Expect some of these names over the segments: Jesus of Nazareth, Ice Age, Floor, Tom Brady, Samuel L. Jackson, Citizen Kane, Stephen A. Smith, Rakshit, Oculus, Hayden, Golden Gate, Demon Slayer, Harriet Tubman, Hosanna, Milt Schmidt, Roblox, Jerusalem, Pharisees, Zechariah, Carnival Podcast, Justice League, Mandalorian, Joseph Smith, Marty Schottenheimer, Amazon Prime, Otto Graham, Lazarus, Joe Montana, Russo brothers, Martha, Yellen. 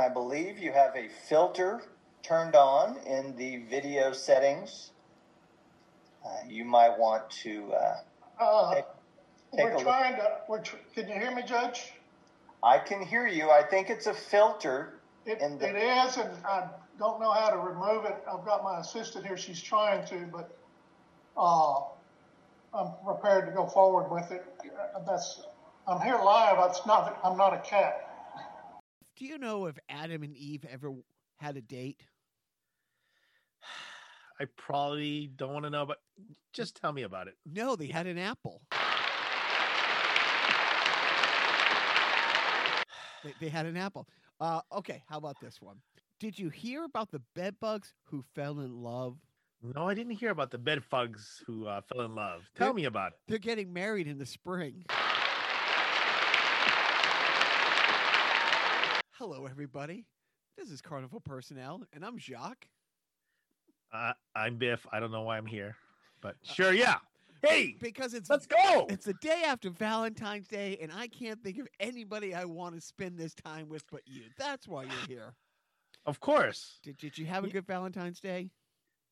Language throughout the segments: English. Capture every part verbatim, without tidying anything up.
I believe you have a filter turned on in the video settings. Uh, you might want to uh, uh, take, take we're a trying look. To, we're tr- can you hear me, Judge? I can hear you. I think it's a filter. It, in the- it is, and I don't know how to remove it. I've got my assistant here. She's trying to, but uh, I'm prepared to go forward with it. That's I'm here live. It's not, I'm not a cat. Do you know if Adam and Eve ever had a date? I probably don't want to know, but just tell me about it. No, they had an apple. they, they had an apple. Uh, okay, how about this one? Did you hear about the bedbugs who fell in love? No, I didn't hear about the bedbugs who uh, fell in love. Tell they're, me about it. They're getting married in the spring. Hello, everybody. This is Carnival Personnel, and I'm Jacques. Uh, I'm Biff. I don't know why I'm here, but sure, yeah. Hey, because it's let's go. It's the day after Valentine's Day, and I can't think of anybody I want to spend this time with but you. That's why you're here. Of course. Did Did you have a good Valentine's Day?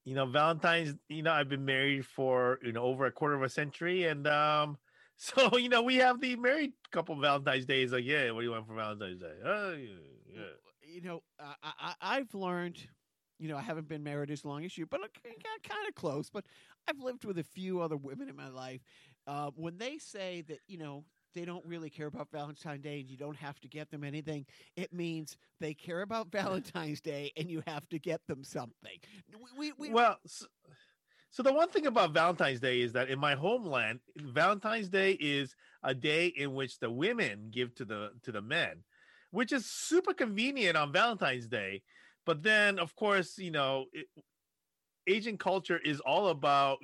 You know, Valentine's. You know, I've been married for you know over a quarter of a century, and um, so you know we have the married couple Valentine's days. Like, yeah, what do you want for Valentine's Day? Oh, yeah. You know, uh, I I've learned. You know, I haven't been married as long as you, but I got kind of close. But I've lived with a few other women in my life. Uh, when they say that, you know, they don't really care about Valentine's Day and you don't have to get them anything, it means they care about Valentine's Day and you have to get them something. We, we, we Well, so, so the one thing about Valentine's Day is that in my homeland, Valentine's Day is a day in which the women give to the to the men, which is super convenient on Valentine's Day. But then, of course, you know, it, Asian culture is all about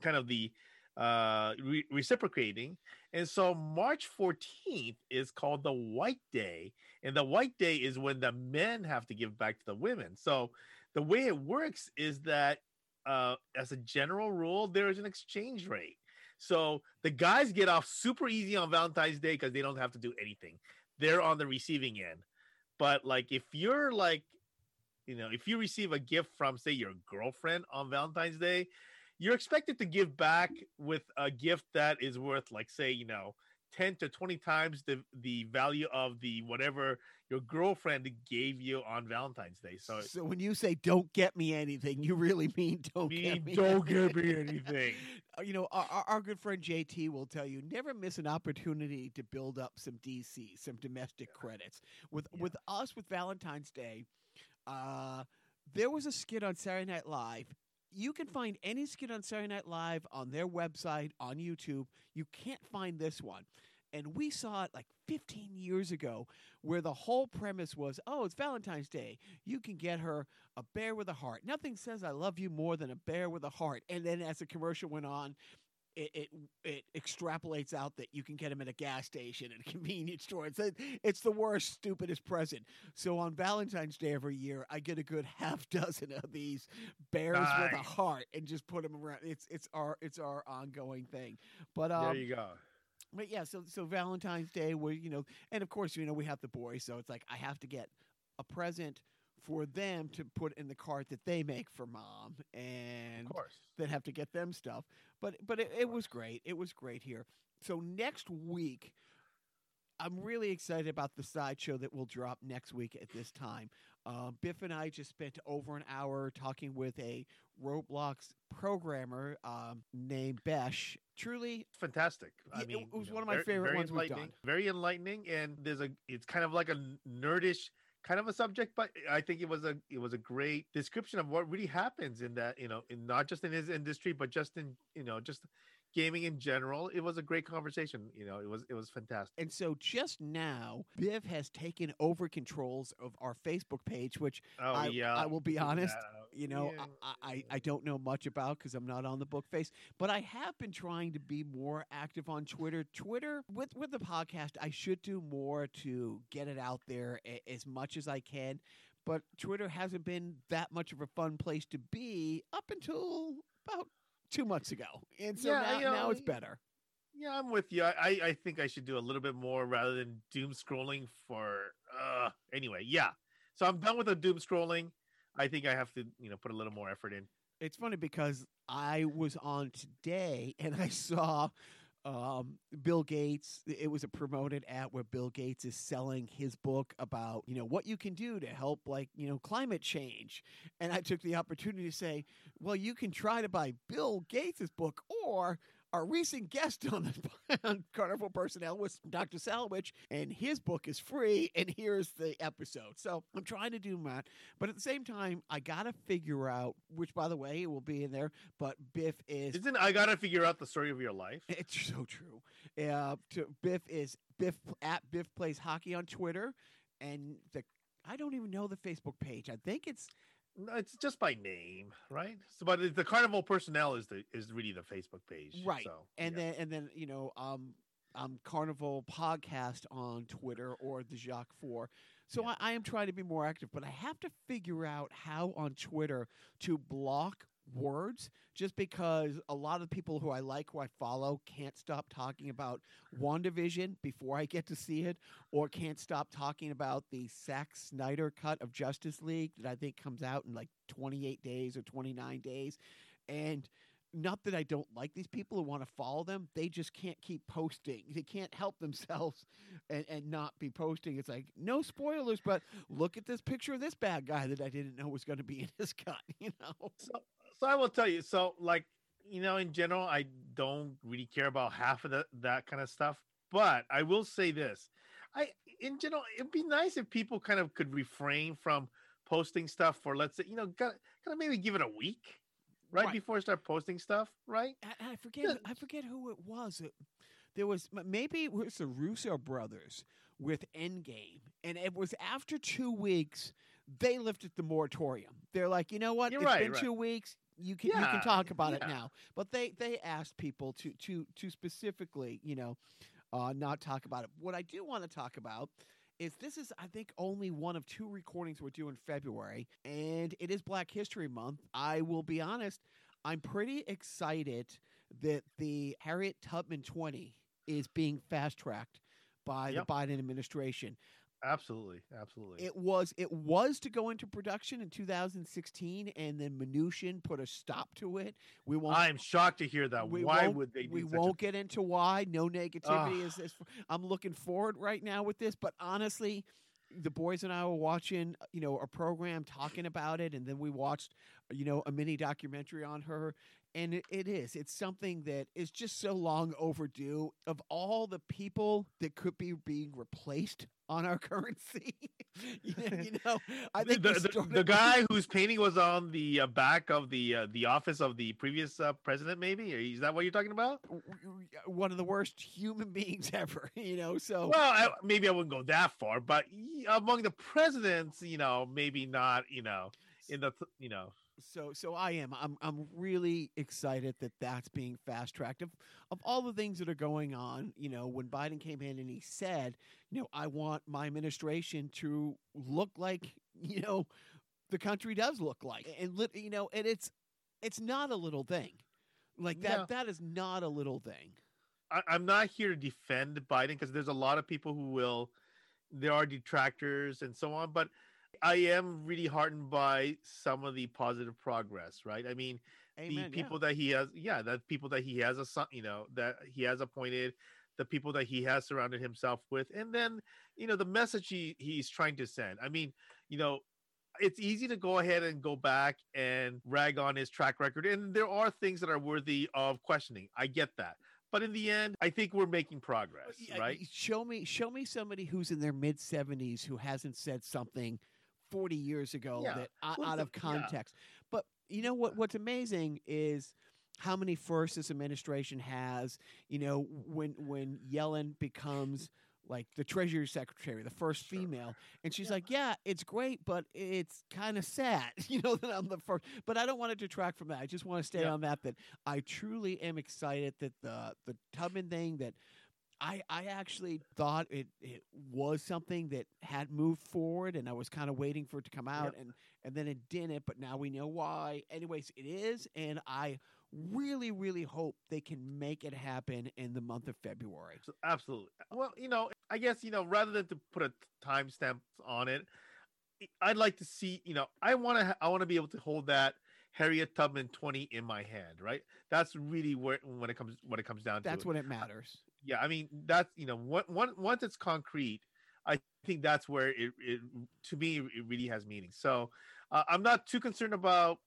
kind of the uh, re- reciprocating. And so March fourteenth is called the White Day. And the White Day is when the men have to give back to the women. So the way it works is that uh, as a general rule, there is an exchange rate. So the guys get off super easy on Valentine's Day because they don't have to do anything. They're on the receiving end. But like if you're like, you know, if you receive a gift from, say, your girlfriend on Valentine's Day, you're expected to give back with a gift that is worth, like, say, you know, ten to twenty times the, the value of the whatever your girlfriend gave you on Valentine's Day. So, so when you say "don't get me anything," you really mean don't mean get me don't anything. get me anything. You know, our, our good friend J T will tell you never miss an opportunity to build up some D C, some domestic yeah. credits. With yeah. with us with Valentine's Day. Uh, there was a skit on Saturday Night Live. You can find any skit on Saturday Night Live on their website, on YouTube. You can't find this one. And we saw it like fifteen years ago where the whole premise was, oh, it's Valentine's Day. You can get her a bear with a heart. Nothing says I love you more than a bear with a heart. And then as the commercial went on, It, it it extrapolates out that you can get them at a gas station and a convenience store. It's a, it's the worst, stupidest present. So on Valentine's Day every year, I get a good half dozen of these bears nice. with a heart and just put them around. It's it's our it's our ongoing thing. But um, there you go. But yeah, so so Valentine's Day, where you know, and of course you know we have the boys, so it's like I have to get a present for them to put in the cart that they make for mom, and then have to get them stuff. But but it, it was great. It was great here. So next week, I'm really excited about the sideshow that will drop next week at this time. Uh, Biff and I just spent over an hour talking with a Roblox programmer um, named Besh. Truly fantastic. I mean, it was you know, one of my very, favorite very ones we've done. Very enlightening, and there's a. It's kind of like a nerdish kind of a subject, but I think it was a it was a great description of what really happens in that, you know, in not just in his industry, but just in, you know, just gaming in general. It was a great conversation. You know, it was it was fantastic. And so just now, Viv has taken over controls of our Facebook page, which oh, I, yeah. I will be honest, yeah. you know, yeah. I, I, I don't know much about because I'm not on the book face, but I have been trying to be more active on Twitter. Twitter, with, with the podcast, I should do more to get it out there a, as much as I can, but Twitter hasn't been that much of a fun place to be up until about two months ago, and so yeah, now, you know, now it's better. Yeah, I'm with you. I, I think I should do a little bit more rather than doom scrolling for uh anyway. Yeah. So I'm done with the doom scrolling. I think I have to, you know, put a little more effort in. It's funny because I was on today and I saw um, Bill Gates. It was a promoted ad where Bill Gates is selling his book about, you know, what you can do to help, like, you know, climate change. And I took the opportunity to say, well, you can try to buy Bill Gates' book, or our recent guest on the on Carnival Personnel was Doctor Salwich, and his book is free, and here's the episode. So I'm trying to do that. But at the same time, I got to figure out, which, by the way, it will be in there, but Biff is... Isn't I got to figure out the story of your life? It's so true. Uh, to, Biff is... Biff at Biff Plays Hockey on Twitter, and the I don't even know the Facebook page. I think it's... No, it's just by name, right? So, but the Carnival Personnel is the is really the Facebook page, right? So, and yeah. then and then you know, um, um, Carnival Podcast on Twitter, or the Jacques Four. So yeah. I, I am trying to be more active, but I have to figure out how on Twitter to block words, just because a lot of people who I like, who I follow, can't stop talking about WandaVision before I get to see it, or can't stop talking about the Zack Snyder cut of Justice League that I think comes out in like twenty-eight days or twenty-nine days. And not that I don't like these people who want to follow them, they just can't keep posting. They can't help themselves and, and not be posting. It's like, no spoilers, but look at this picture of this bad guy that I didn't know was going to be in this cut, you know? So- So I will tell you, so like, you know, in general, I don't really care about half of the, that kind of stuff. But I will say this, I, in general, it'd be nice if people kind of could refrain from posting stuff for, let's say, you know, kind of maybe give it a week, right? right. Before I start posting stuff, right? I, I forget, yeah. I forget who it was. There was, maybe it was the Russo brothers with Endgame. And it was after two weeks, they lifted the moratorium. They're like, you know what? You're it's right, been right. two weeks. You can yeah, you can talk about yeah. it now. But they, they asked people to to to specifically, you know, uh, not talk about it. What I do want to talk about is this is, I think, only one of two recordings we're doing in February, and it is Black History Month. I will be honest, I'm pretty excited that the Harriet Tubman twenty is being fast-tracked by yep. the Biden administration. Absolutely, absolutely. It was it was to go into production in two thousand sixteen, and then Mnuchin put a stop to it. We won't. I'm shocked to hear that. Why would they? Do we won't a... get into why. No negativity. Uh, is, is. I'm looking forward right now with this, but honestly, the boys and I were watching, you know, a program talking about it, and then we watched, you know, a mini documentary on her. And it, it is. It's something that is just so long overdue. Of all the people that could be being replaced on our currency, you, know, you know, I think the, the, the guy whose painting was on the uh, back of the uh, the office of the previous uh, president, maybe, is that what you're talking about? One of the worst human beings ever, you know. So well, I, maybe I wouldn't go that far, but among the presidents, you know, maybe not, you know, in the you know. So, so I am. I'm. I'm really excited that that's being fast tracked. Of, of all the things that are going on, you know, when Biden came in and he said, you know, I want my administration to look like, you know, the country does look like, and you know, and it's, it's not a little thing, like that. Yeah. That is not a little thing. I, I'm not here to defend Biden, because there's a lot of people who will. There are detractors and so on, but I am really heartened by some of the positive progress, right? I mean, Amen, the people yeah. that he has, yeah, the people that he has, a, you know, that he has appointed, the people that he has surrounded himself with, and then, you know, the message he, he's trying to send. I mean, you know, it's easy to go ahead and go back and rag on his track record, and there are things that are worthy of questioning. I get that. But in the end, I think we're making progress, right? Show me, show me somebody who's in their mid seventies who hasn't said something forty years ago yeah. that uh, out of context. Yeah. But you know what? What's amazing is how many firsts this administration has. You know, when when Yellen becomes like the Treasury Secretary, the first sure. female, and she's yeah. like, "Yeah, it's great, but it's kind of sad, you know, that I'm the first." But I don't want to detract from that. I just want to stay yeah. on that. That I truly am excited that the the Tubman thing that. I, I actually thought it, it was something that had moved forward, and I was kind of waiting for it to come out, yep. and, and then it didn't, but now we know why. Anyways, it is, and I really, really hope they can make it happen in the month of February. Absolutely. Well, you know, I guess, you know, rather than to put a timestamp on it, I'd like to see, you know, I want to I want to be able to hold that Harriet Tubman twenty in my hand, right? That's really where when it comes when it comes down to it. That's when it matters. Yeah, I mean, that's, you know, one, one, once it's concrete, I think that's where it, it to me, it really has meaning. So uh, I'm not too concerned about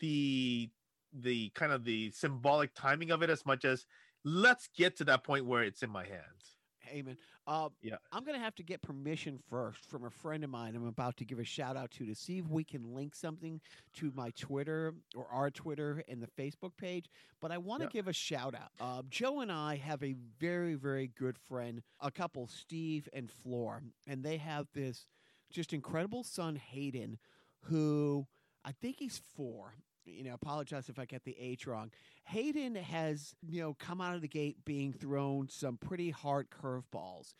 the the kind of the symbolic timing of it as much as let's get to that point where it's in my hands. Amen. Uh, yeah. I'm going to have to get permission first from a friend of mine I'm about to give a shout out to to see if we can link something to my Twitter or our Twitter and the Facebook page. But I want to yeah. give a shout out. Uh, Joe and I have a very, very good friend, a couple, Steve and Floor, and they have this just incredible son, Hayden, who I think he's four. You know, apologize if I get the age wrong. Hayden has, you know, come out of the gate being thrown some pretty hard curveballs.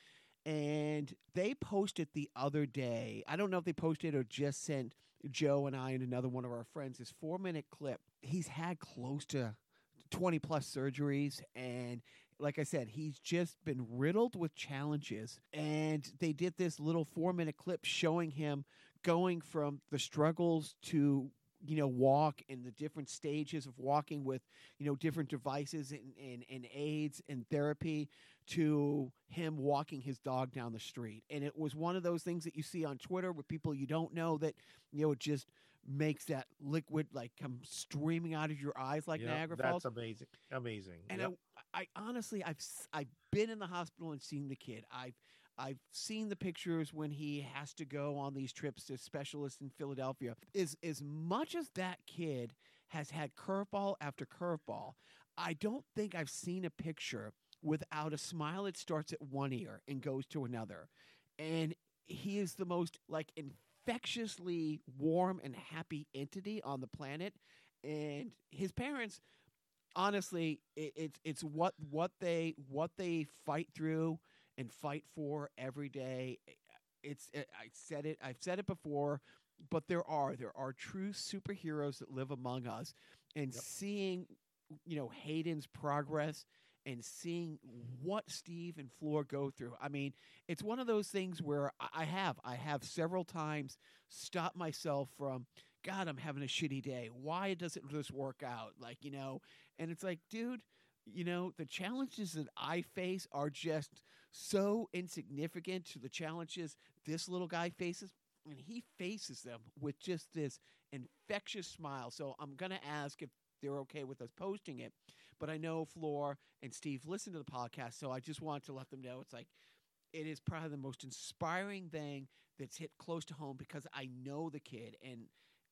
And they posted the other day, I don't know if they posted or just sent Joe and I and another one of our friends this four-minute clip. He's had close to twenty-plus surgeries, and like I said, he's just been riddled with challenges. And they did this little four-minute clip showing him going from the struggles to, you know, walk and the different stages of walking with, you know, different devices and, and, and aids and therapy to him walking his dog down the street. And it was one of those things that you see on Twitter with people you don't know that, you know, it just makes that liquid like come streaming out of your eyes like yep, Niagara Falls. That's amazing. Amazing. And yep. I, I honestly, I've, I've been in the hospital and seen the kid. I've, I've seen the pictures when he has to go on these trips to specialists in Philadelphia. As, as much as that kid has had curveball after curveball, I don't think I've seen a picture without a smile that starts at one ear and goes to another. And he is the most like infectiously warm and happy entity on the planet. And his parents, honestly, it, it's it's what what they what they fight through and fight for every day. It's it, I said it. I've said it before, but there are there are true superheroes that live among us, and yep. seeing, you know, Hayden's progress and seeing what Steve and Floor go through. I mean, it's one of those things where I have I have several times stopped myself from, God, I'm having a shitty day. Why doesn't this work out? Like, you know, and it's like, dude, you know, the challenges that I face are just so insignificant to the challenges this little guy faces, and he faces them with just this infectious smile. So I'm going to ask if they're okay with us posting it, but I know Floor and Steve listen to the podcast, so I just want to let them know it's like it is probably the most inspiring thing that's hit close to home because I know the kid, and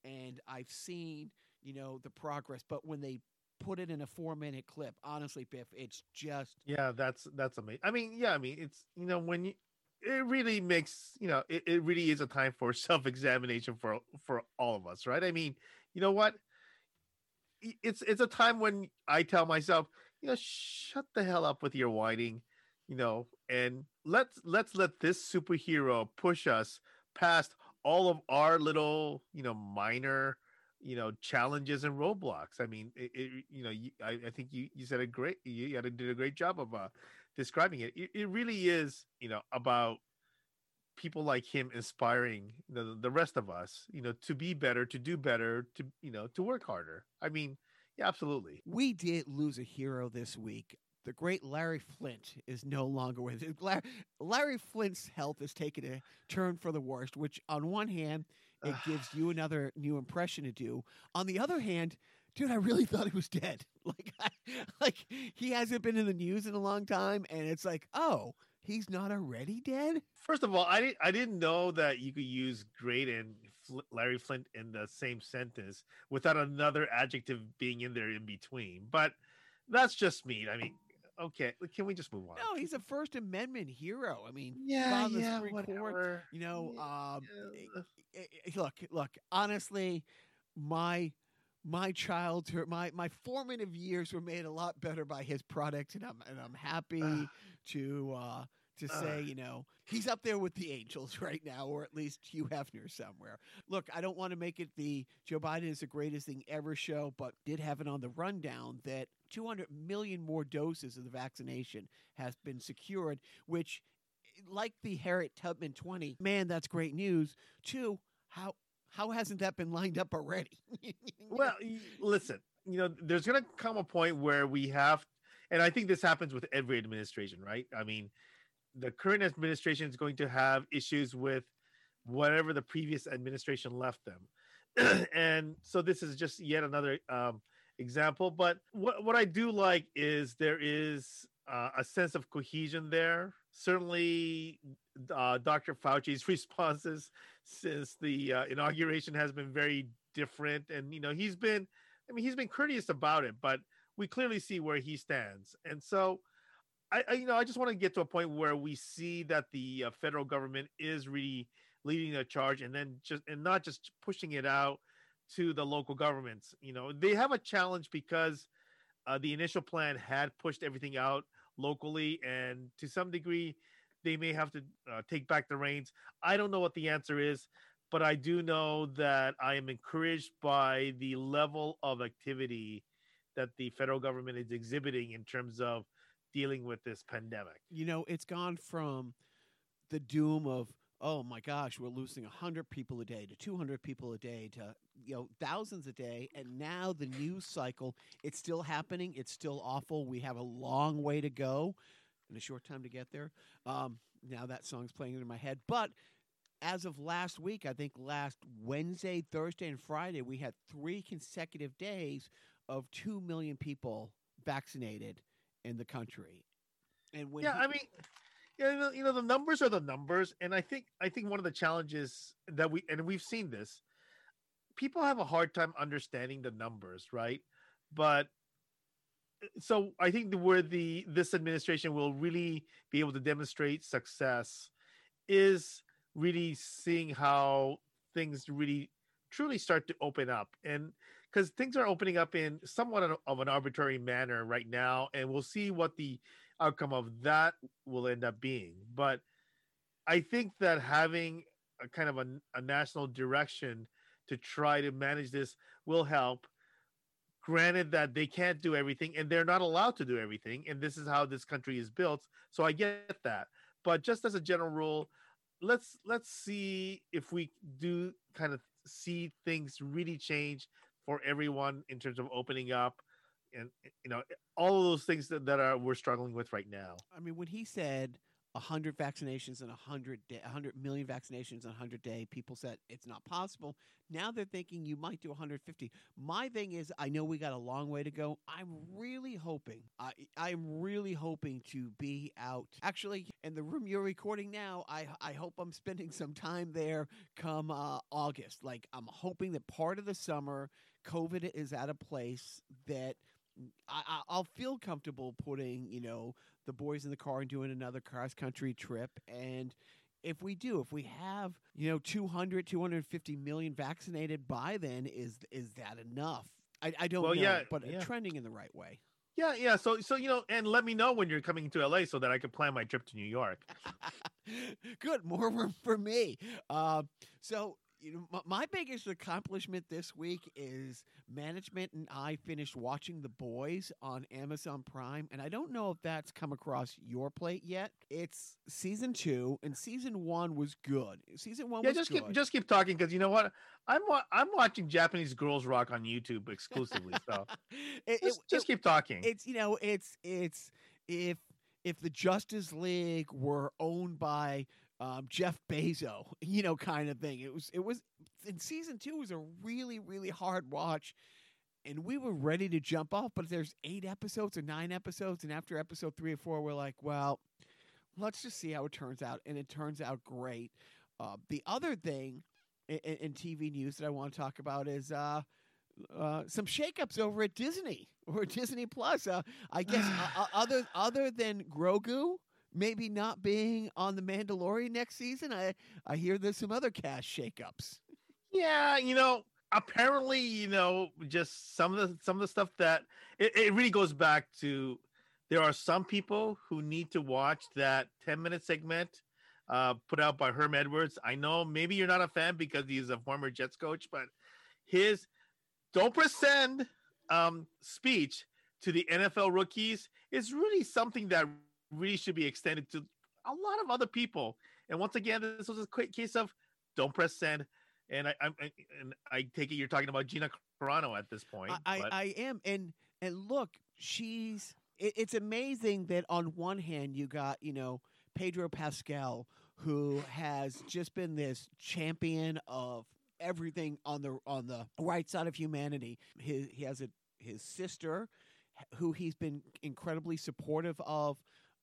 and I've seen, you know, the progress, but when they put it in a four-minute clip, honestly, Biff, it's just yeah that's that's amazing. I mean, yeah I mean it's, you know, when you, it really makes, you know, it, it really is a time for self-examination for for all of us, right? I mean, you know what, it's it's a time when I tell myself, you know, shut the hell up with your whining, you know, and let's let's let this superhero push us past all of our little, you know, minor, you know, challenges and roadblocks. I mean, it, it, you know, you, I, I think you, you said a great, you, you did a great job of uh, describing it. it. It really is, you know, about people like him inspiring the, the rest of us, you know, to be better, to do better, to, you know, to work harder. I mean, yeah, absolutely. We did lose a hero this week. The great Larry Flynt is no longer with us. Larry, Larry Flynt's health has taken a turn for the worst, which on one hand, it gives you another new impression to do. On the other hand, dude, I really thought he was dead. Like, I, like he hasn't been in the news in a long time, and it's like, oh, he's not already dead? First of all, I didn't, I didn't know that you could use great and Fl- Larry Flynt in the same sentence without another adjective being in there in between. But that's just me. I mean, okay, can we just move on? No, he's a First Amendment hero. I mean, yeah, yeah, whatever. You know, yeah. Um, yeah. Look, look, honestly, my my childhood, my my formative years were made a lot better by his product, and I'm and I'm happy uh, to uh, to uh, say, you know, he's up there with the Angels right now, or at least Hugh Hefner somewhere. Look, I don't want to make it the Joe Biden is the greatest thing ever show, but did have it on the rundown that two hundred million more doses of the vaccination has been secured, which, like the Harriet Tubman twenty, man, that's great news. Two, how. How hasn't that been lined up already? Well, listen, you know, there's going to come a point where we have, and I think this happens with every administration, right? I mean, the current administration is going to have issues with whatever the previous administration left them. And so this is just yet another um, example. But what, what I do like is there is uh, a sense of cohesion there. Certainly, uh, Doctor Fauci's responses since the uh, inauguration has been very different. And, you know, he's been, I mean, he's been courteous about it, but we clearly see where he stands. And so, I, I you know, I just want to get to a point where we see that the uh, federal government is really leading the charge and then just, and not just pushing it out to the local governments. You know, they have a challenge because uh, the initial plan had pushed everything out locally, and to some degree they may have to uh, take back the reins. I don't know what the answer is, but I do know that I am encouraged by the level of activity that the federal government is exhibiting in terms of dealing with this pandemic. You know, it's gone from the doom of, oh my gosh, we're losing one hundred people a day to two hundred people a day to, you know, thousands a day. And now the news cycle, it's still happening. It's still awful. We have a long way to go and a short time to get there. Um, now that song's playing in my head. But as of last week, I think last Wednesday, Thursday, and Friday, we had three consecutive days of two million people vaccinated in the country. And when yeah, he- I mean... Yeah, you know, the numbers are the numbers. And I think I think one of the challenges that we, and we've seen this, people have a hard time understanding the numbers, right? But so I think where the this administration will really be able to demonstrate success is really seeing how things really truly start to open up. And because things are opening up in somewhat of an arbitrary manner right now, and we'll see what the outcome of that will end up being. But I think that having a kind of a, a national direction to try to manage this will help. Granted that they can't do everything and they're not allowed to do everything, and this is how this country is built, so I get that. But just as a general rule, let's let's see if we do kind of see things really change for everyone in terms of opening up. And, you know, all of those things that, that are we're struggling with right now. I mean, when he said one hundred vaccinations in one hundred day, one hundred million vaccinations in one hundred day, people said it's not possible. Now they're thinking you might do one hundred fifty. My thing is, I know we got a long way to go. I'm really hoping, I, I'm really hoping to be out. Actually, in the room you're recording now, I, I hope I'm spending some time there come uh, August. Like, I'm hoping that part of the summer, COVID is at a place that I, I'll feel comfortable putting, you know, the boys in the car and doing another cross-country trip. And if we do, if we have, you know, two hundred, two hundred fifty million vaccinated by then, is is that enough? I, I don't well, know, yeah, but yeah. Trending in the right way. Yeah, yeah. So, so you know, and let me know when you're coming to L A so that I can plan my trip to New York. Good, more room for me. Uh, so, you know, my biggest accomplishment this week is management and I finished watching The Boys on Amazon Prime, and I don't know if that's come across your plate yet. It's season two, and season one was good. Season one yeah, was just good. Keep, just keep talking, because you know what? I'm wa- I'm watching Japanese girls rock on YouTube exclusively, so it, just, it, just keep talking. It's you know, it's it's if if the Justice League were owned by Um, Jeff Bezos, you know, kind of thing. It was, it was, in season two was a really, really hard watch, and we were ready to jump off. But there's eight episodes or nine episodes, and after episode three or four, we're like, well, let's just see how it turns out, and it turns out great. Uh, the other thing in, in T V news that I want to talk about is uh, uh, some shakeups over at Disney or Disney Plus. Uh, I guess uh, other other than Grogu maybe not being on The Mandalorian next season, I, I hear there's some other cast shakeups. Yeah, you know, apparently, you know, just some of the some of the stuff that it, it really goes back to. There are some people who need to watch that ten minute segment uh, put out by Herm Edwards. I know maybe you're not a fan because he's a former Jets coach, but his don't pretend um, speech to the N F L rookies is really something that really should be extended to a lot of other people. And once again, this was a quick case of don't press send. And I, I, I and I take it you're talking about Gina Carano at this point. I, I, I am. And, and look, she's... It's amazing that on one hand you got, you know, Pedro Pascal, who has just been this champion of everything on the on the right side of humanity. His, he has a, his sister, who he's been incredibly supportive of.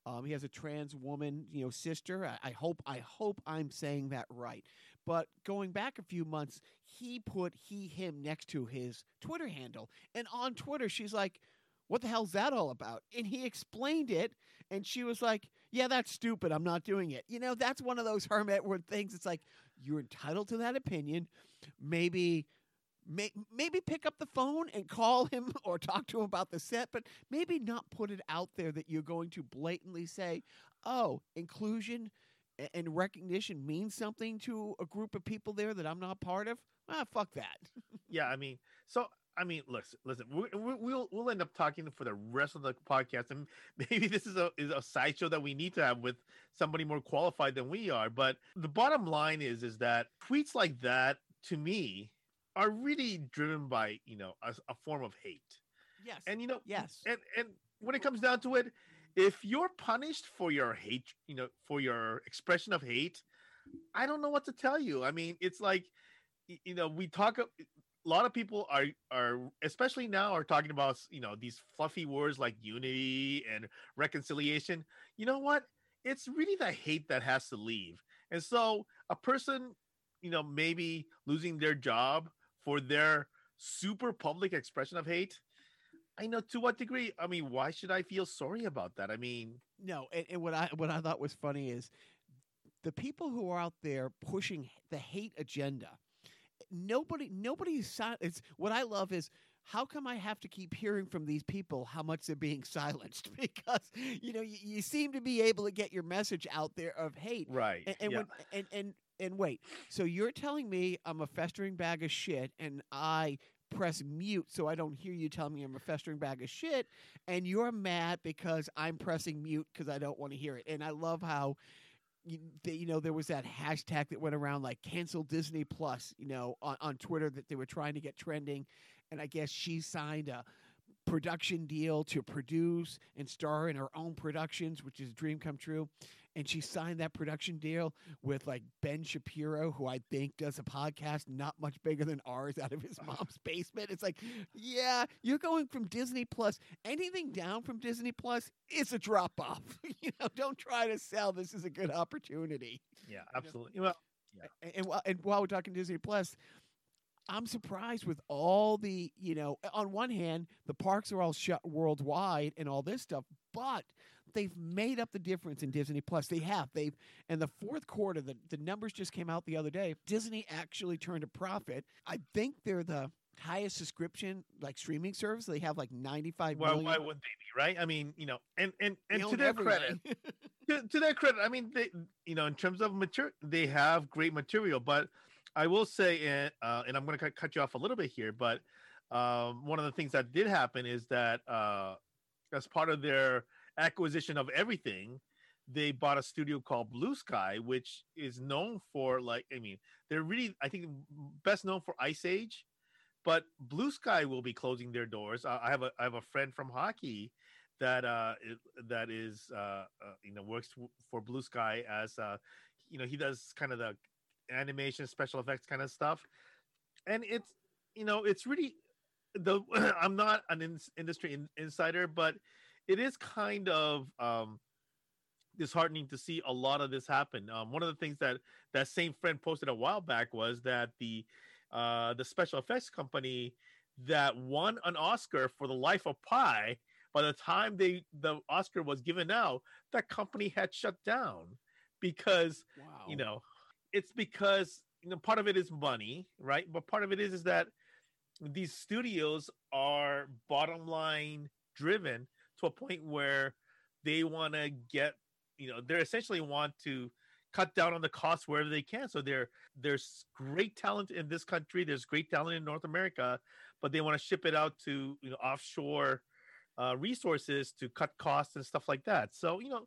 Um, he has a trans woman, you know, sister. I, I hope I hope I'm saying that right. But going back a few months, he put he him next to his Twitter handle, and on Twitter she's like, what the hell's that all about? And he explained it, and she was like, yeah, that's stupid. I'm not doing it. You know, that's one of those Herm Edward things. It's like, you're entitled to that opinion. Maybe may, maybe pick up the phone and call him or talk to him about the set, but maybe not put it out there that you're going to blatantly say, oh, inclusion and recognition means something to a group of people there that I'm not part of. Ah, fuck that. Yeah, I mean, so... I mean, listen, listen. We, we, we'll we'll end up talking for the rest of the podcast, and maybe this is a is a sideshow that we need to have with somebody more qualified than we are. But the bottom line is, is that tweets like that, to me, are really driven by, you know, a, a form of hate. Yes, and you know, yes, and and when it comes down to it, if you're punished for your hate, you know, for your expression of hate, I don't know what to tell you. I mean, it's like, you know, we talk. A lot of people are, are especially now, are talking about, you know, these fluffy words like unity and reconciliation. You know what? It's really the hate that has to leave. And so a person, you know, maybe losing their job for their super public expression of hate, I know to what degree. I mean, why should I feel sorry about that? I mean, no. And, and what I what I thought was funny is the people who are out there pushing the hate agenda. Nobody, nobody is silent. It's what I love is how come I have to keep hearing from these people how much they're being silenced because you know you, you seem to be able to get your message out there of hate, right? And and, yeah. when, and and and wait, so you're telling me I'm a festering bag of shit, and I press mute so I don't hear you tell me I'm a festering bag of shit, and you're mad because I'm pressing mute because I don't want to hear it, and I love how. You, you know, there was that hashtag that went around like cancel Disney Plus, you know, on, on Twitter that they were trying to get trending. And I guess she signed a production deal to produce and star in her own productions, which is a dream come true. And she signed that production deal with like Ben Shapiro, who I think does a podcast not much bigger than ours out of his mom's basement. It's like, yeah, you're going from Disney Plus. Anything down from Disney Plus is a drop off. You know, don't try to sell. This is a good opportunity. Yeah, absolutely. You know? Well, yeah. And, and, while, and while we're talking Disney Plus, I'm surprised with all the, you know, on one hand, the parks are all shut worldwide and all this stuff, but they've made up the difference in Disney Plus. They have. They've, and the fourth quarter, the, the numbers just came out the other day. Disney actually turned a profit. I think they're the highest subscription, like streaming service. They have like ninety-five well, million. Well, why wouldn't they be, right? I mean, you know, and, and, and to their everything. credit, to, to their credit, I mean, they, you know, in terms of material, they have great material, but I will say, uh, and I'm going to cut you off a little bit here, but um, one of the things that did happen is that uh, as part of their acquisition of everything, they bought a studio called Blue Sky, which is known for, like, I mean, they're really, I think, best known for Ice Age, but Blue Sky will be closing their doors. I have a I have a friend from hockey that uh, that is uh, uh, you know works for Blue Sky as uh, you know he does kind of the animation, special effects kind of stuff, and it's you know it's really the I'm not an in- industry in- insider, but it is kind of um, disheartening to see a lot of this happen. Um, one of the things that that same friend posted a while back was that the uh, the special effects company that won an Oscar for The Life of Pi, by the time they the Oscar was given out, that company had shut down because wow. you know. It's because you know, part of it is money, right? But part of it is, is that these studios are bottom line driven to a point where they want to get, you know, they essentially want to cut down on the costs wherever they can. So there, there's great talent in this country. There's great talent in North America, but they want to ship it out to, you know, offshore uh, resources to cut costs and stuff like that. So, you know,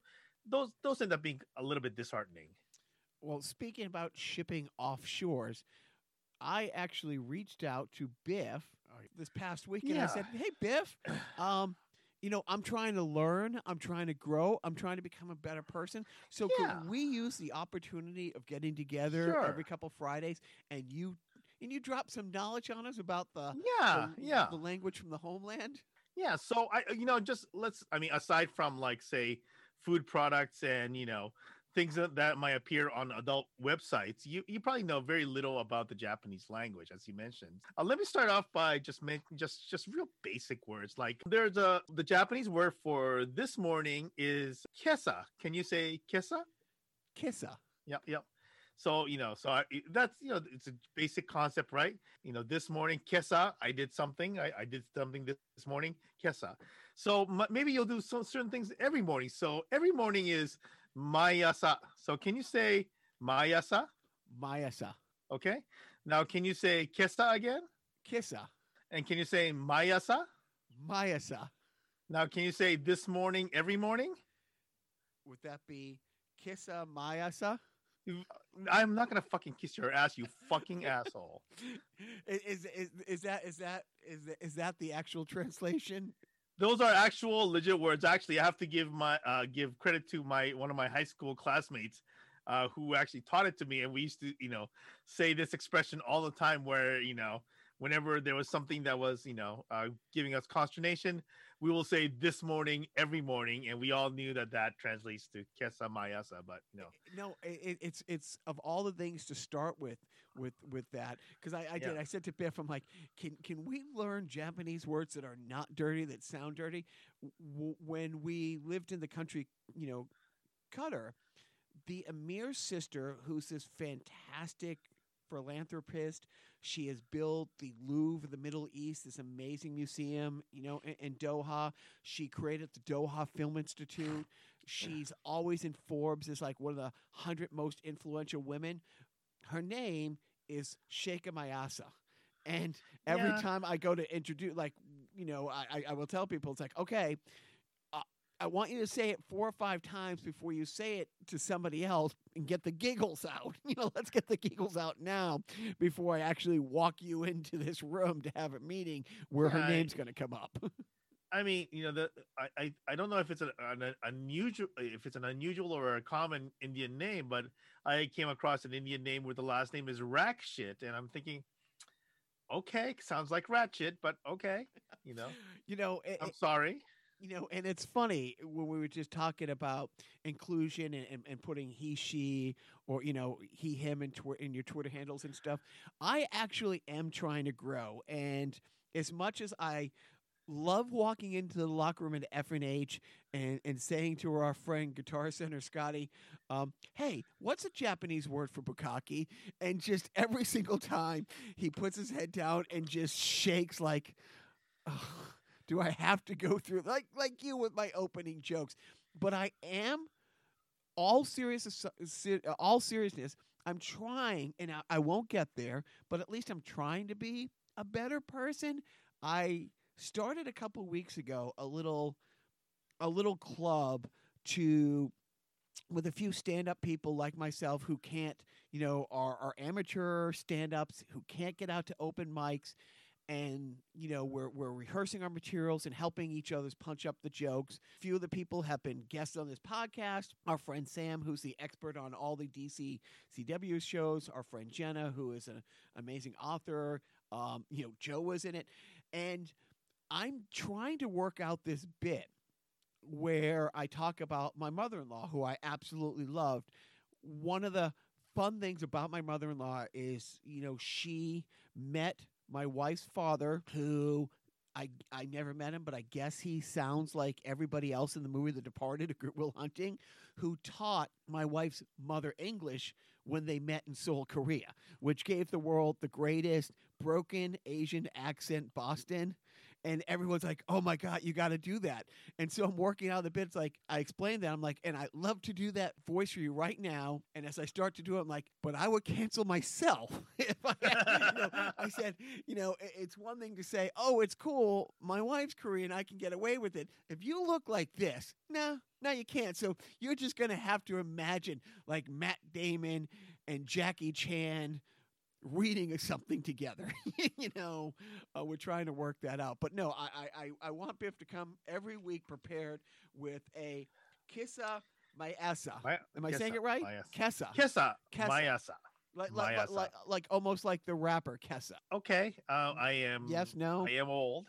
those those end up being a little bit disheartening. Well, speaking about shipping offshores, I actually reached out to Biff this past weekend. Yeah. I said, hey, Biff, um, you know, I'm trying to learn. I'm trying to grow. I'm trying to become a better person. So yeah. could we use the opportunity of getting together sure. every couple Fridays and you and you drop some knowledge on us about the, yeah, the, yeah. the language from the homeland? Yeah. So, I, you know, just let's I mean, aside from like, say, food products and, you know, things that might appear on adult websites, you, you probably know very little about the Japanese language, as you mentioned. Uh, let me start off by just making just just real basic words. Like there's a the Japanese word for this morning is kesa. Can you say kesa? Kesa. Yep, yep. So you know, so I, that's you know, it's a basic concept, right? You know, this morning kesa, I did something. I, I did something this, this morning kesa. So m- maybe you'll do some certain things every morning. So every morning is Mayasa. So can you say Mayasa? Mayasa. Okay. Now can you say Kesa again? Kesa. And can you say Mayasa? Mayasa. Now can you say this morning, every morning? Would that be Kesa Mayasa? I'm not gonna fucking kiss your ass, you fucking asshole. Is, is is that is that is is that the actual translation? Those are actual legit words. Actually, I have to give my uh, give credit to my one of my high school classmates uh, who actually taught it to me. And we used to, you know, say this expression all the time where, you know, whenever there was something that was, you know, uh, giving us consternation, we will say this morning, every morning. And we all knew that that translates to Kesa Mayasa. But you know. no, it, it's it's of all the things to start with. with with that because I, I yeah. did I said to Biff, I'm like, can can we learn Japanese words that are not dirty, that sound dirty? W- when we lived in the country, you know, Qatar, the Emir's sister, who's this fantastic philanthropist, she has built the Louvre of the Middle East, this amazing museum, you know, in, in Doha. She created the Doha Film Institute. She's always in Forbes as like one of the one hundred most influential women. Her name is Sheikha Mayasa. And every yeah. time I go to introduce, like, you know, I, I will tell people, it's like, okay, uh, I want you to say it four or five times before you say it to somebody else and get the giggles out. You know, let's get the giggles out now before I actually walk you into this room to have a meeting where her I, name's going to come up. I mean, you know, the I, I, I don't know if it's an, an unusual if it's an unusual or a common Indian name, but I came across an Indian name where the last name is Rakshit, and I'm thinking, okay, sounds like Ratchet, but okay, you know, you know, it, I'm sorry, you know, and it's funny when we were just talking about inclusion and, and, and putting he, she, or you know, he, him, in, tw- in your Twitter handles and stuff. I actually am trying to grow, and as much as I love walking into the locker room at F and H and, and saying to our friend Guitar Center Scotty, um, hey, what's a Japanese word for bukkake? And just every single time he puts his head down and just shakes like, oh, do I have to go through like like you with my opening jokes? But I am all serious, all seriousness. I'm trying, and I, I won't get there, but at least I'm trying to be a better person. I started a couple weeks ago a little a little club to with a few stand-up people like myself who can't, you know, are, are amateur stand-ups who can't get out to open mics, and you know, we're we're rehearsing our materials and helping each other's punch up the jokes. A few of the people have been guests on this podcast. Our friend Sam, who's the expert on all the D C C W shows, our friend Jenna, who is an amazing author, um, you know, Joe was in it. And I'm trying to work out this bit where I talk about my mother-in-law, who I absolutely loved. One of the fun things about my mother-in-law is, you know, she met my wife's father, who I I never met him, but I guess he sounds like everybody else in the movie The Departed, Will Hunting, who taught my wife's mother English when they met in Seoul, Korea, which gave the world the greatest broken Asian accent Boston. And everyone's like, oh, my God, you got to do that. And so I'm working out of the bits. Like, I explained that. I'm like, and I'd love to do that voice for you right now. And as I start to do it, I'm like, but I would cancel myself if I had, you know, I said, you know, it's one thing to say, oh, it's cool. My wife's Korean. I can get away with it. If you look like this, no, no, you can't. So you're just going to have to imagine like Matt Damon and Jackie Chan reading something together. you know, uh, we're trying to work that out. But no, I, I, I want Biff to come every week prepared with a kissa mayasa. My, Am I kissa, saying it right? Kessa. Kissa mayasa. Like, like, like, like almost like the rapper Kessa. Okay. Uh, I am. Yes, no. I am old.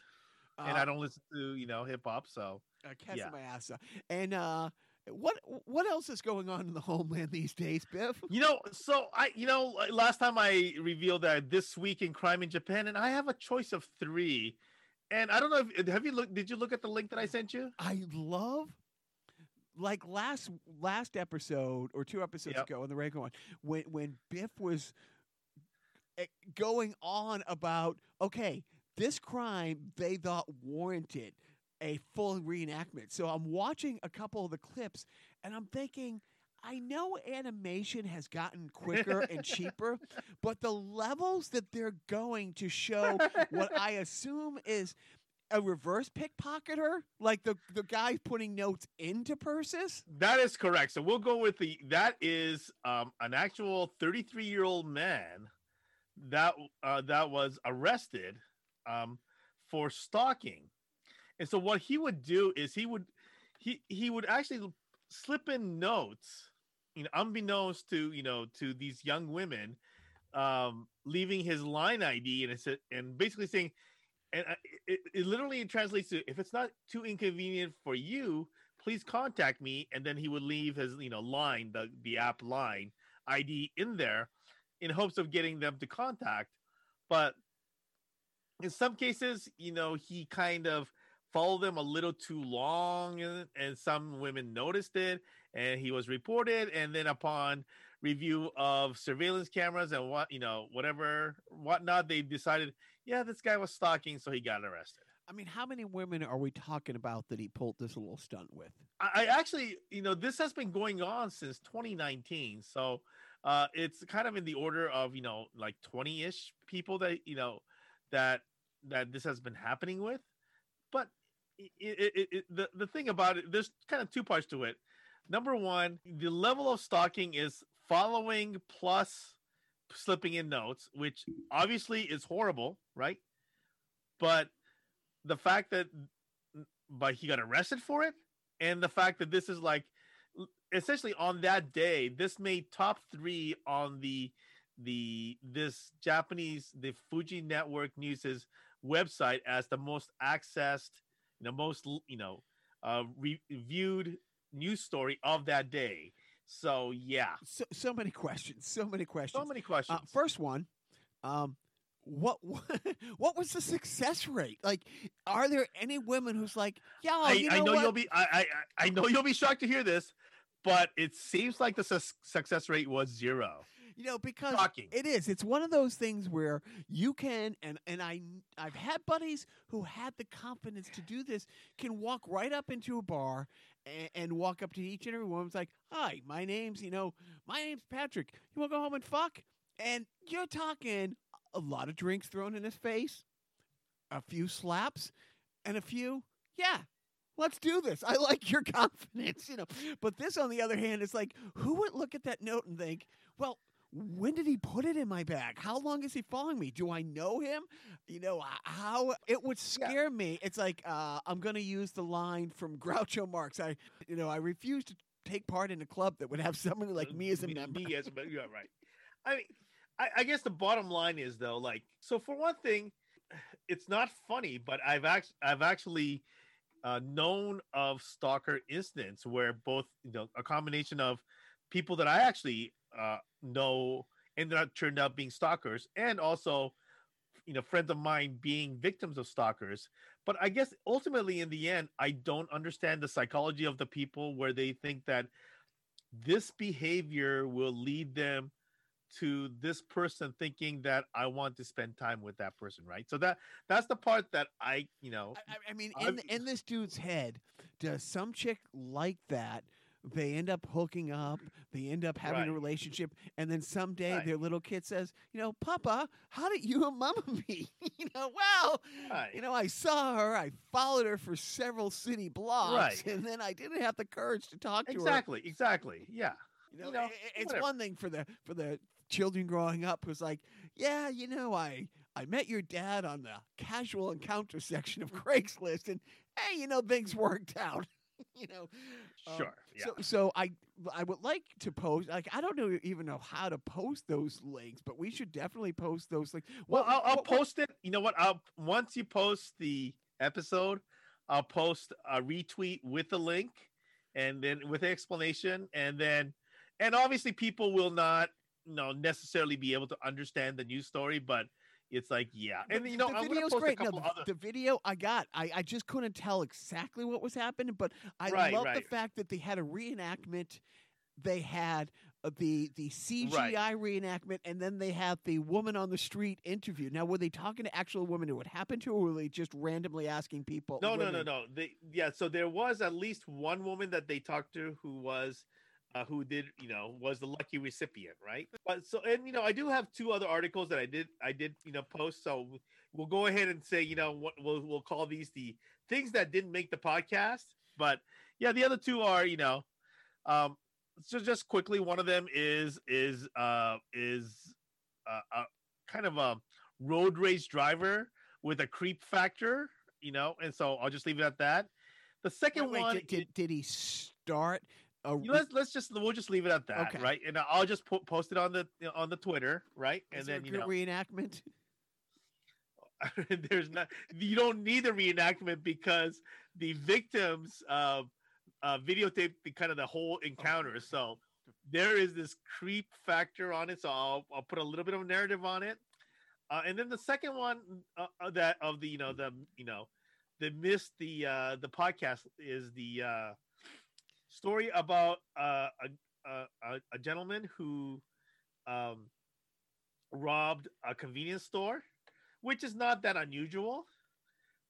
Uh, and I don't listen to, you know, hip hop. So. Uh, kessa yeah. mayasa. And, uh, What what else is going on in the homeland these days, Biff? You know, so I, you know, last time I revealed that this week in crime in Japan, and I have a choice of three, and I don't know if have you looked? Did you look at the link that I sent you? I love, like last last episode or two episodes yep. ago in the regular one, when when Biff was going on about okay, this crime they thought warranted a full reenactment. So I'm watching a couple of the clips and I'm thinking, I know animation has gotten quicker and cheaper, but the levels that they're going to show what I assume is a reverse pickpocketer, like the, the guy putting notes into purses. That is correct. So we'll go with the, that is um, an actual thirty-three year old man that, uh, that was arrested um, for stalking. And so what he would do is he would he he would actually slip in notes, you know, unbeknownst to you know to these young women, um, leaving his line I D and it and basically saying, and it, it literally translates to if it's not too inconvenient for you, please contact me. And then he would leave his you know line the the app line I D in there, in hopes of getting them to contact. But in some cases, you know, he kind of followed them a little too long, and, and some women noticed it, and he was reported. And then upon review of surveillance cameras and what, you know, whatever, whatnot, they decided, yeah, this guy was stalking, so he got arrested. I mean, how many women are we talking about that he pulled this little stunt with? I, I actually, you know, this has been going on since twenty nineteen. So uh, it's kind of in the order of, you know, like twenty-ish people that, you know, that that this has been happening with. But It, it, it, the, the thing about it, there's kind of two parts to it. Number one, the level of stalking is following plus slipping in notes, which obviously is horrible, right? But the fact that but he got arrested for it, and the fact that this is like essentially on that day, this made top three on the the this Japanese the Fuji Network News's website as the most accessed. The most, you know, uh, re- viewed news story of that day. So, yeah. So, so many questions. So many questions. So many questions. Uh, first one, um, what what was the success rate? Like, are there any women who's like, yo, I, you know I know what? you'll be, I, I, I know you'll be shocked to hear this, but it seems like the su- success rate was zero. You know, because Talking. it is. It's one of those things where you can, and, and I, I've had buddies who had the confidence to do this, can walk right up into a bar and, and walk up to each and every one. It's like, hi, my name's, you know, my name's Patrick. You want to go home and fuck? And you're talking a lot of drinks thrown in his face, a few slaps, and a few, yeah. Let's do this. I like your confidence, you know. But this, on the other hand, is like, who would look at that note and think, well, when did he put it in my bag? How long is he following me? Do I know him? You know, how it would scare yeah. me. It's like uh, I'm going to use the line from Groucho Marx. I, you know, I refuse to take part in a club that would have someone like me as a member. Me as a member. You're right. I mean, I, I guess the bottom line is though, like, so for one thing, it's not funny, but I've actually, I've actually uh, known of stalker incidents where both, you know, a combination of people that I actually uh, know ended up turned out being stalkers, and also, you know, friends of mine being victims of stalkers. But I guess ultimately in the end, I don't understand the psychology of the people where they think that this behavior will lead them to this person thinking that I want to spend time with that person, right? So that that's the part that I, you know. I, I mean, in, in this dude's head, does some chick like that? They end up hooking up. They end up having right. a relationship, and then someday right. their little kid says, "You know, Papa, how did you and Mama meet?" you know, well, right. you know, I saw her. I followed her for several city blocks, right. and then I didn't have the courage to talk to exactly, her. Exactly, exactly, yeah. You know, you know it, it's whatever. One thing for the for the children growing up who's like, "Yeah, you know, I." I met your dad on the casual encounter section of Craigslist, and hey, you know, things worked out. you know, sure. Um, yeah. So, so I, I would like to post. Like, I don't know even know how to post those links, but we should definitely post those links. Well, well I'll, I'll well, post it. You know what? I'll once you post the episode, I'll post a retweet with the link, and then with the explanation, and then, and obviously people will not, you know, necessarily be able to understand the news story, but. It's like, yeah. And, you know, the video's I'm great. No, the, other... the video I got, I, I just couldn't tell exactly what was happening, but I right, love right. the fact that they had a reenactment. They had the the C G I right. reenactment, and then they had the woman on the street interview. Now, were they talking to actual women who would happen to, or were they just randomly asking people? No, women? no, no, no. They, yeah, so there was at least one woman that they talked to who was... Uh, who did, you know, was the lucky recipient, right? But so, and, you know, I do have two other articles that I did, I did, you know, post. So we'll go ahead and say, you know, what we'll, we'll call these the things that didn't make the podcast. But yeah, the other two are, you know, um, so just quickly, one of them is, is, uh, is uh, a kind of a road rage driver with a creep factor, you know, and so I'll just leave it at that. The second wait, one. Wait, did, it, did he start? A... You know, let's let's just we'll just leave it at that, okay. right? And I'll just po- post it on the on the Twitter, right? And Is then there a good you know reenactment. There's not. You don't need a reenactment because the victims uh, uh, videotaped the kind of the whole encounter. Oh. So there is this creep factor on it. So I'll I'll put a little bit of narrative on it, uh, and then the second one uh, that of the you know the you know the missed the uh, the podcast is the. Uh, Story about uh, a, a a gentleman who um, robbed a convenience store, which is not that unusual.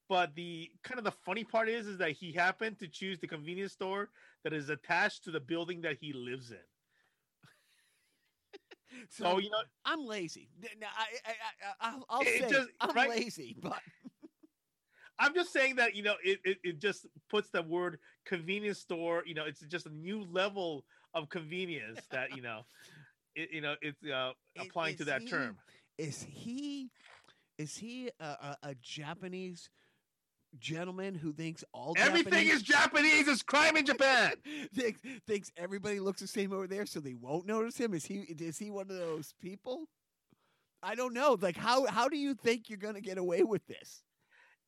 But the kind of the funny part is, is that he happened to choose the convenience store that is attached to the building that he lives in. so, so you know, I'm lazy. Now, I, I, I I'll, I'll say just, I'm right? lazy, but. I'm just saying that, you know, it, it, it just puts the word convenience store, you know, it's just a new level of convenience that, you know, it, you know, it's uh, applying is, is to that he, term. Is he is he a, a, a Japanese gentleman who thinks all everything Japanese... is Japanese is crime in Japan? thinks, thinks everybody looks the same over there, so they won't notice him? Is he is he one of those people? I don't know. Like, how, how do you think you're going to get away with this?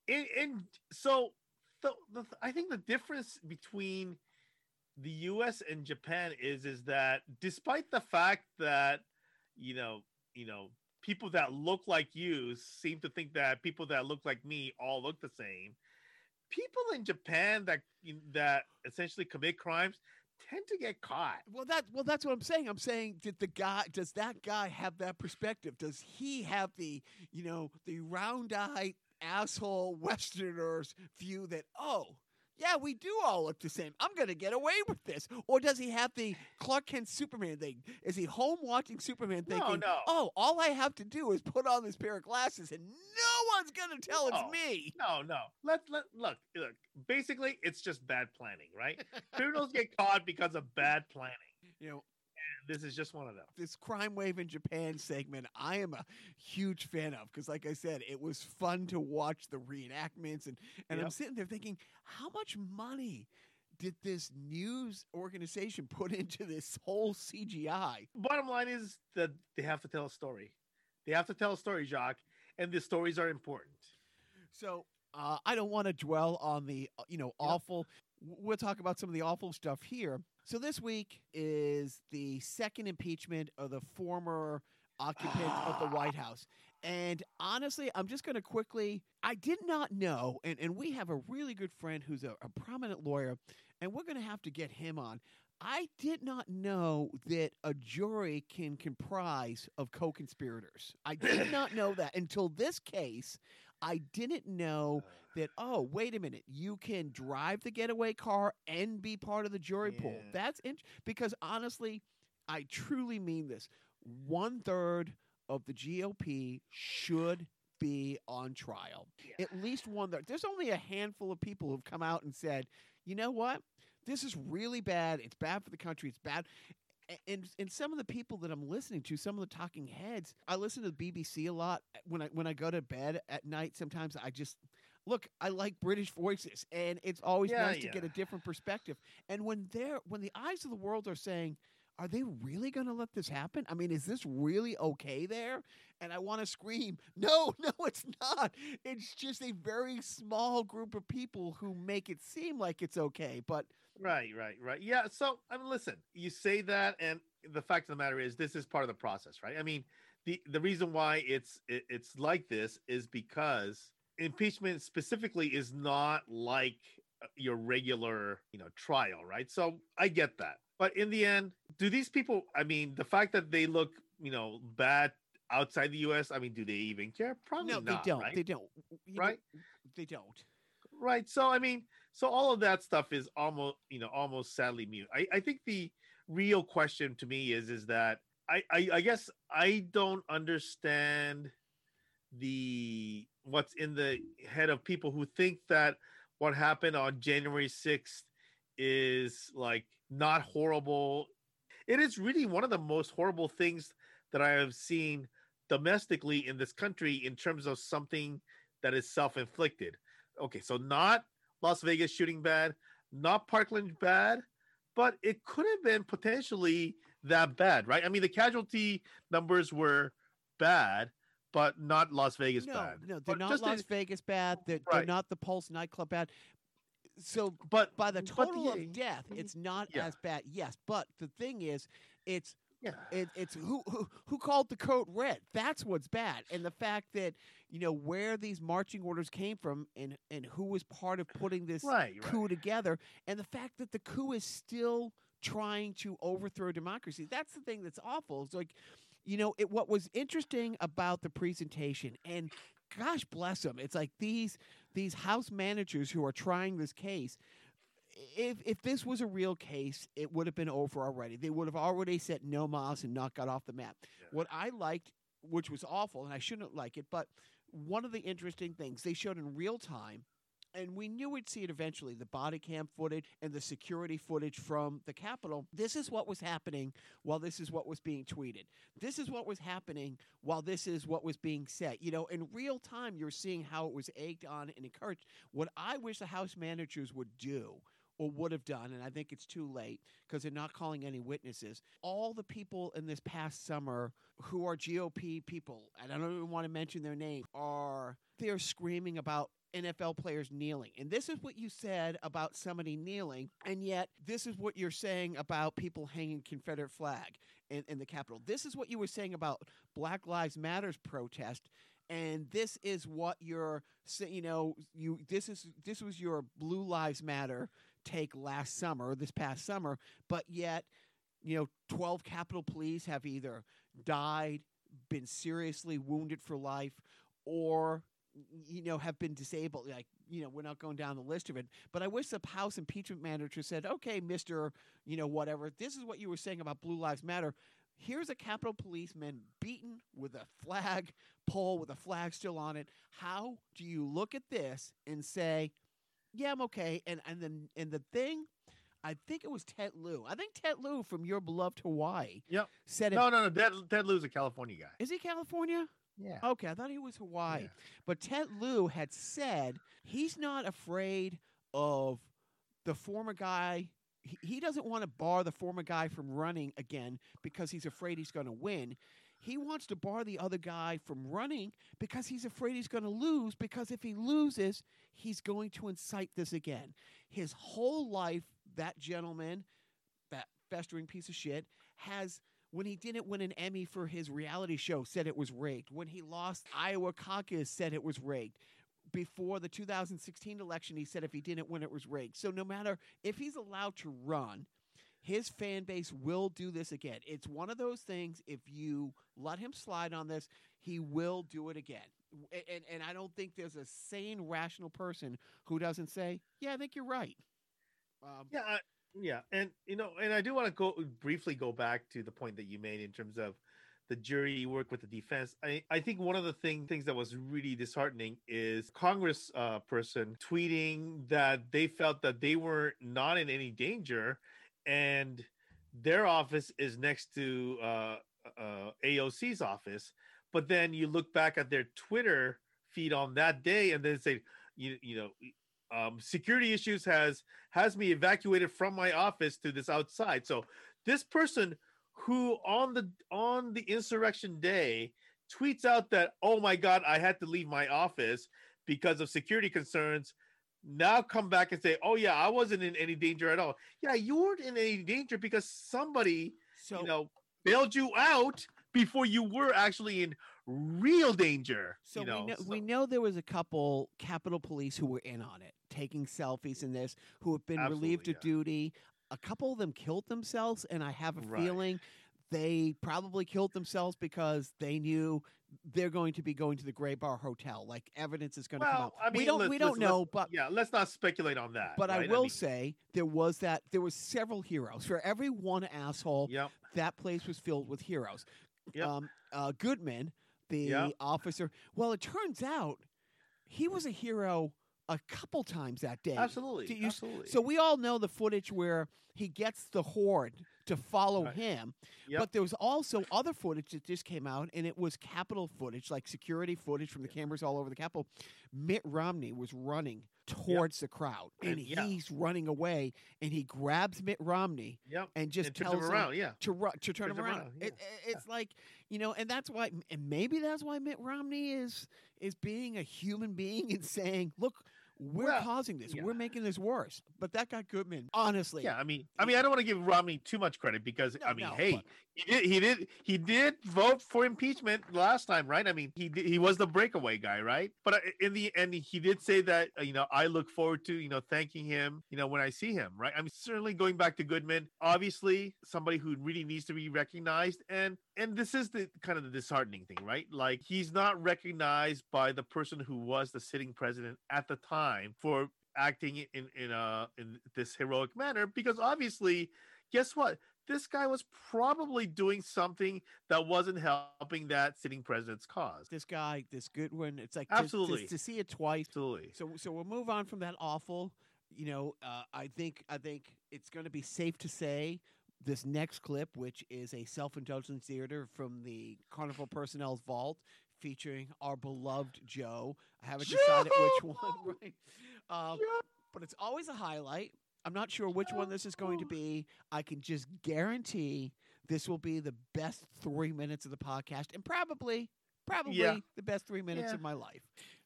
And, and so the, the, I think the difference between the U S and Japan is is that despite the fact that, you know, you know, people that look like you seem to think that people that look like me all look the same, people in Japan that that essentially commit crimes tend to get caught. Well, that well, that's what I'm saying. I'm saying, did the guy? Does that guy have that perspective? Does he have the, you know, the round-eyed asshole Westerners view that, oh yeah, we do all look the same, I'm gonna get away with this? Or does he have the Clark Kent Superman thing? Is he home watching Superman thinking, no, no. oh, all I have to do is put on this pair of glasses and no one's gonna tell no, it's me? No, no. Let let look, look. Basically, it's just bad planning, right? Criminals get caught because of bad planning. You know. This is just one of them. This Crime Wave in Japan segment, I am a huge fan of because, like I said, it was fun to watch the reenactments. And, and yep. I'm sitting there thinking, how much money did this news organization put into this whole C G I? Bottom line is that they have to tell a story. They have to tell a story, Jacques, and the stories are important. So uh, I don't want to dwell on the, you know, awful. Yep. We'll talk about some of the awful stuff here. So this week is the second impeachment of the former occupant of the White House. And honestly, I'm just going to quickly, I did not know, and, and we have a really good friend who's a, a prominent lawyer, and we're going to have to get him on. I did not know that a jury can comprise of co-conspirators. I did not know that until this case. I didn't know that, oh, wait a minute, you can drive the getaway car and be part of the jury yeah. pool. That's int- because honestly, I truly mean this. One-third of the G O P should be on trial. Yeah. At least one-third. There's only a handful of people who've come out and said, you know what? This is really bad. It's bad for the country. It's bad. And and some of the people that I'm listening to, some of the talking heads, I listen to the B B C a lot. When I when I go to bed at night, sometimes I just look. I like British voices, and it's always yeah, nice yeah. to get a different perspective. And when they're when the eyes of the world are saying, "Are they really going to let this happen? I mean, is this really okay there?" And I want to scream, "No, no, it's not." It's just a very small group of people who make it seem like it's okay, but. Right, right, right. Yeah. So, I mean, listen, you say that, and the fact of the matter is, this is part of the process, right? I mean, the, the reason why it's it, it's like this is because impeachment specifically is not like your regular, you know, trial, right? So I get that. But in the end, do these people, I mean, the fact that they look, you know, bad outside the U S, I mean, do they even care? Probably no, not. No, they don't. Right? They don't. You right? Know, they don't. Right. So, I mean, so all of that stuff is almost, you know, almost sadly mute. I, I think the real question to me is, is that I, I, I guess I don't understand the what's in the head of people who think that what happened on January sixth is like not horrible. It is really one of the most horrible things that I have seen domestically in this country in terms of something that is self-inflicted. Okay, so not Las Vegas shooting bad, not Parkland bad, but it could have been potentially that bad, right? I mean, the casualty numbers were bad, but not Las Vegas no, bad. No, they're but not Las in, Vegas bad. They're, right. they're not the Pulse nightclub bad. So but, by the total but the, of death, it's not yeah. as bad. Yes, but the thing is, it's yeah. it, it's who, who who called the code red? That's what's bad. And the fact that, you know, where these marching orders came from and, and who was part of putting this right, right. coup together, and the fact that the coup is still trying to overthrow democracy. That's the thing that's awful. It's like, you know, it, what was interesting about the presentation, and gosh bless them, it's like these these house managers who are trying this case, if if this was a real case, it would have been over already. They would have already said no mas and not got off the map. Yeah. What I liked, which was awful, and I shouldn't like it, but one of the interesting things they showed in real time, and we knew we'd see it eventually, the body cam footage and the security footage from the Capitol. This is what was happening while this is what was being tweeted. This is what was happening while this is what was being said. You know, in real time, you're seeing how it was egged on and encouraged. What I wish the House managers would do or would have done, and I think it's too late because they're not calling any witnesses, all the people in this past summer who are G O P people, and I don't even want to mention their name, are they're screaming about N F L players kneeling. And this is what you said about somebody kneeling, and yet this is what you're saying about people hanging Confederate flag in, in the Capitol. This is what you were saying about Black Lives Matters protest, and this is what you're you know, you this is this was your Blue Lives Matter take last summer, this past summer, but yet, you know, twelve Capitol police have either died, been seriously wounded for life, or you know, have been disabled. Like, you know, we're not going down the list of it. But I wish the House impeachment manager said, okay, Mister You know, whatever, this is what you were saying about Blue Lives Matter. Here's a Capitol policeman beaten with a flag pole, with a flag still on it. How do you look at this and say, yeah, I'm okay? And and then and the thing, I think it was Ted Lieu. I think Ted Lieu from your beloved Hawaii. Yep. Said no, it, no, no. Ted, Ted Lieu's a California guy. Is he California? Yeah. Okay, I thought he was Hawaii. Yeah. But Ted Lieu had said he's not afraid of the former guy. He, he doesn't want to bar the former guy from running again because he's afraid he's going to win. He wants to bar the other guy from running because he's afraid he's going to lose, because if he loses, he's going to incite this again. His whole life, that gentleman, that festering piece of shit, has When he didn't win an Emmy for his reality show, said it was rigged. When he lost Iowa caucus, said it was rigged. Before the two thousand sixteen election, he said if he didn't win, it was rigged. So no matter if he's allowed to run, his fan base will do this again. It's one of those things, if you let him slide on this, he will do it again. And, and I don't think there's a sane, rational person who doesn't say, yeah, I think you're right. Um, yeah, I, yeah. And, you know, and I do want to go briefly go back to the point that you made in terms of the jury work with the defense. I, I think one of the thing, things that was really disheartening is Congress uh, person tweeting that they felt that they were not in any danger and their office is next to uh, uh, A O C's office. But then you look back at their Twitter feed on that day and then say, you, you know, um, security issues has has me evacuated from my office to this outside. So this person who on the on the insurrection day tweets out that, oh my God, I had to leave my office because of security concerns, now come back and say, oh yeah, I wasn't in any danger at all. Yeah, you weren't in any danger because somebody so, you know bailed you out before you were actually in real danger. So, you know, we, know, so. we know there was a couple Capitol Police who were in on it, taking selfies in this, who have been Absolutely, relieved yeah. of duty. A couple of them killed themselves, and I have a right. feeling they probably killed themselves because they knew they're going to be going to the Gray Bar Hotel. Like, evidence is going to well, come out. I mean, we don't, we don't know, but yeah, let's not speculate on that. But right? I will I mean, say there was that there was several heroes. For every one asshole, yep. that place was filled with heroes. Yep. Um, uh, Goodman, the yep. officer. Well, it turns out he was a hero a couple times that day. Absolutely. You, absolutely. So we all know the footage where he gets the horde to follow right. him. Yep. But there was also other footage that just came out, and it was Capitol footage, like security footage from the yep. cameras all over the Capitol. Mitt Romney was running towards yep. the crowd, and, and he's yeah. running away, and he grabs Mitt Romney yep. and just and tells him, him around, yeah. to, ru- to turn him, him around. around. Yeah. It, it, it's yeah. like, you know, and that's why, and maybe that's why Mitt Romney is is being a human being and saying, look, we're well, causing this. Yeah. We're making this worse. But that got Goodman, honestly. Yeah, I mean, I mean, I don't want to give Romney too much credit because no, I mean, no, hey, but... he did, he did, he did vote for impeachment last time, right? I mean, he did, he was the breakaway guy, right? But in the end, he did say that you know I look forward to you know thanking him you know when I see him, right? I mean, certainly going back to Goodman, obviously somebody who really needs to be recognized, and and this is the kind of the disheartening thing, right? Like he's not recognized by the person who was the sitting president at the time. For acting in in uh in this heroic manner, because obviously, guess what? This guy was probably doing something that wasn't helping that sitting president's cause. This guy, this Goodwin, it's like absolutely to, to, to see it twice. Absolutely. So so we'll move on from that awful. You know, uh, I think I think it's going to be safe to say this next clip, which is a self-indulgent theater from the Carnival Personnel's vault, featuring our beloved Joe. I haven't Joe! decided which one, right? Um, but it's always a highlight. I'm not sure which one this is going to be. I can just guarantee this will be the best three minutes of the podcast and probably, probably yeah. the best three minutes yeah. of my life.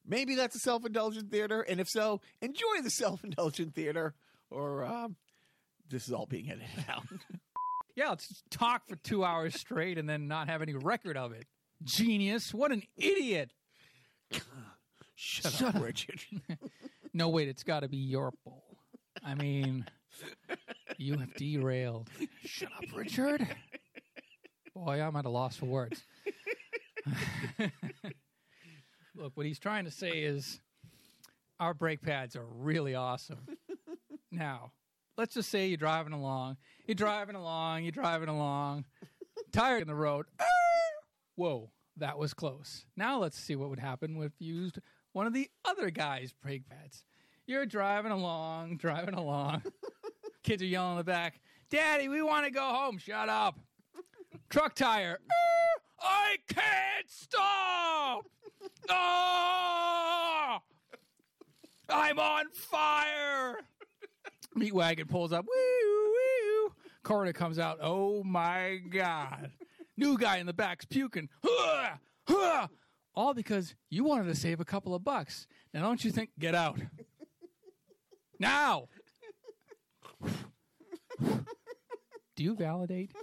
Maybe that's a self-indulgent theater. And if so, enjoy the self-indulgent theater or um, this is all being edited out. Yeah, let's talk for two hours straight and then not have any record of it. Genius. What an idiot. Shut, Shut up, up, Richard. No, wait, it's got to be your bowl. I mean, you have derailed. Shut up, Richard. Boy, I'm at a loss for words. Look, what he's trying to say is our brake pads are really awesome. Now, let's just say you're driving along. You're driving along. You're driving along. Tire in the road. Whoa, that was close. Now let's see what would happen if you used one of the other guy's brake pads. You're driving along, driving along. Kids are yelling in the back, Daddy, we want to go home. Shut up. Truck tire. I can't stop. Oh, I'm on fire. Meat wagon pulls up. Woo, woo. Coroner comes out. Oh, my God. New guy in the back's puking. All because you wanted to save a couple of bucks. Now, don't you think, get out. Now! Do you validate?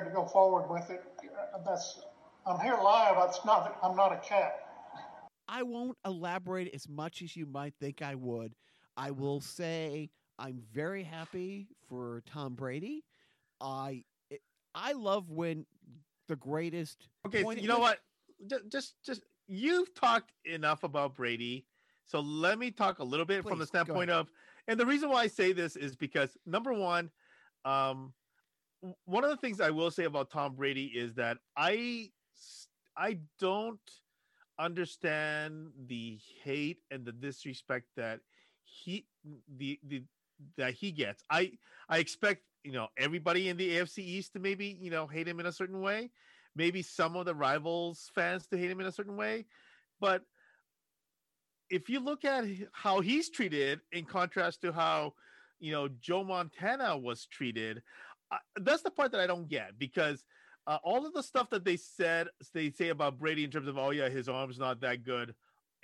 prepared to go forward with it. That's, I'm here live. It's not, I'm not a cat. I won't elaborate as much as you might think I would. I will say I'm very happy for Tom Brady. I I love when the greatest. Okay, so you know what? Just just you've talked enough about Brady, so let me talk a little bit Please, from the standpoint of. And the reason why I say this is because number one, um, one of the things I will say about Tom Brady is that I I don't understand the hate and the disrespect that he the the that he gets. I I expect, you know, everybody in the A F C East to maybe, you know, hate him in a certain way. Maybe some of the rivals fans to hate him in a certain way. But if you look at how he's treated in contrast to how, you know, Joe Montana was treated, I, that's the part that I don't get, because uh, all of the stuff that they said, they say about Brady in terms of, oh yeah, his arm's not that good.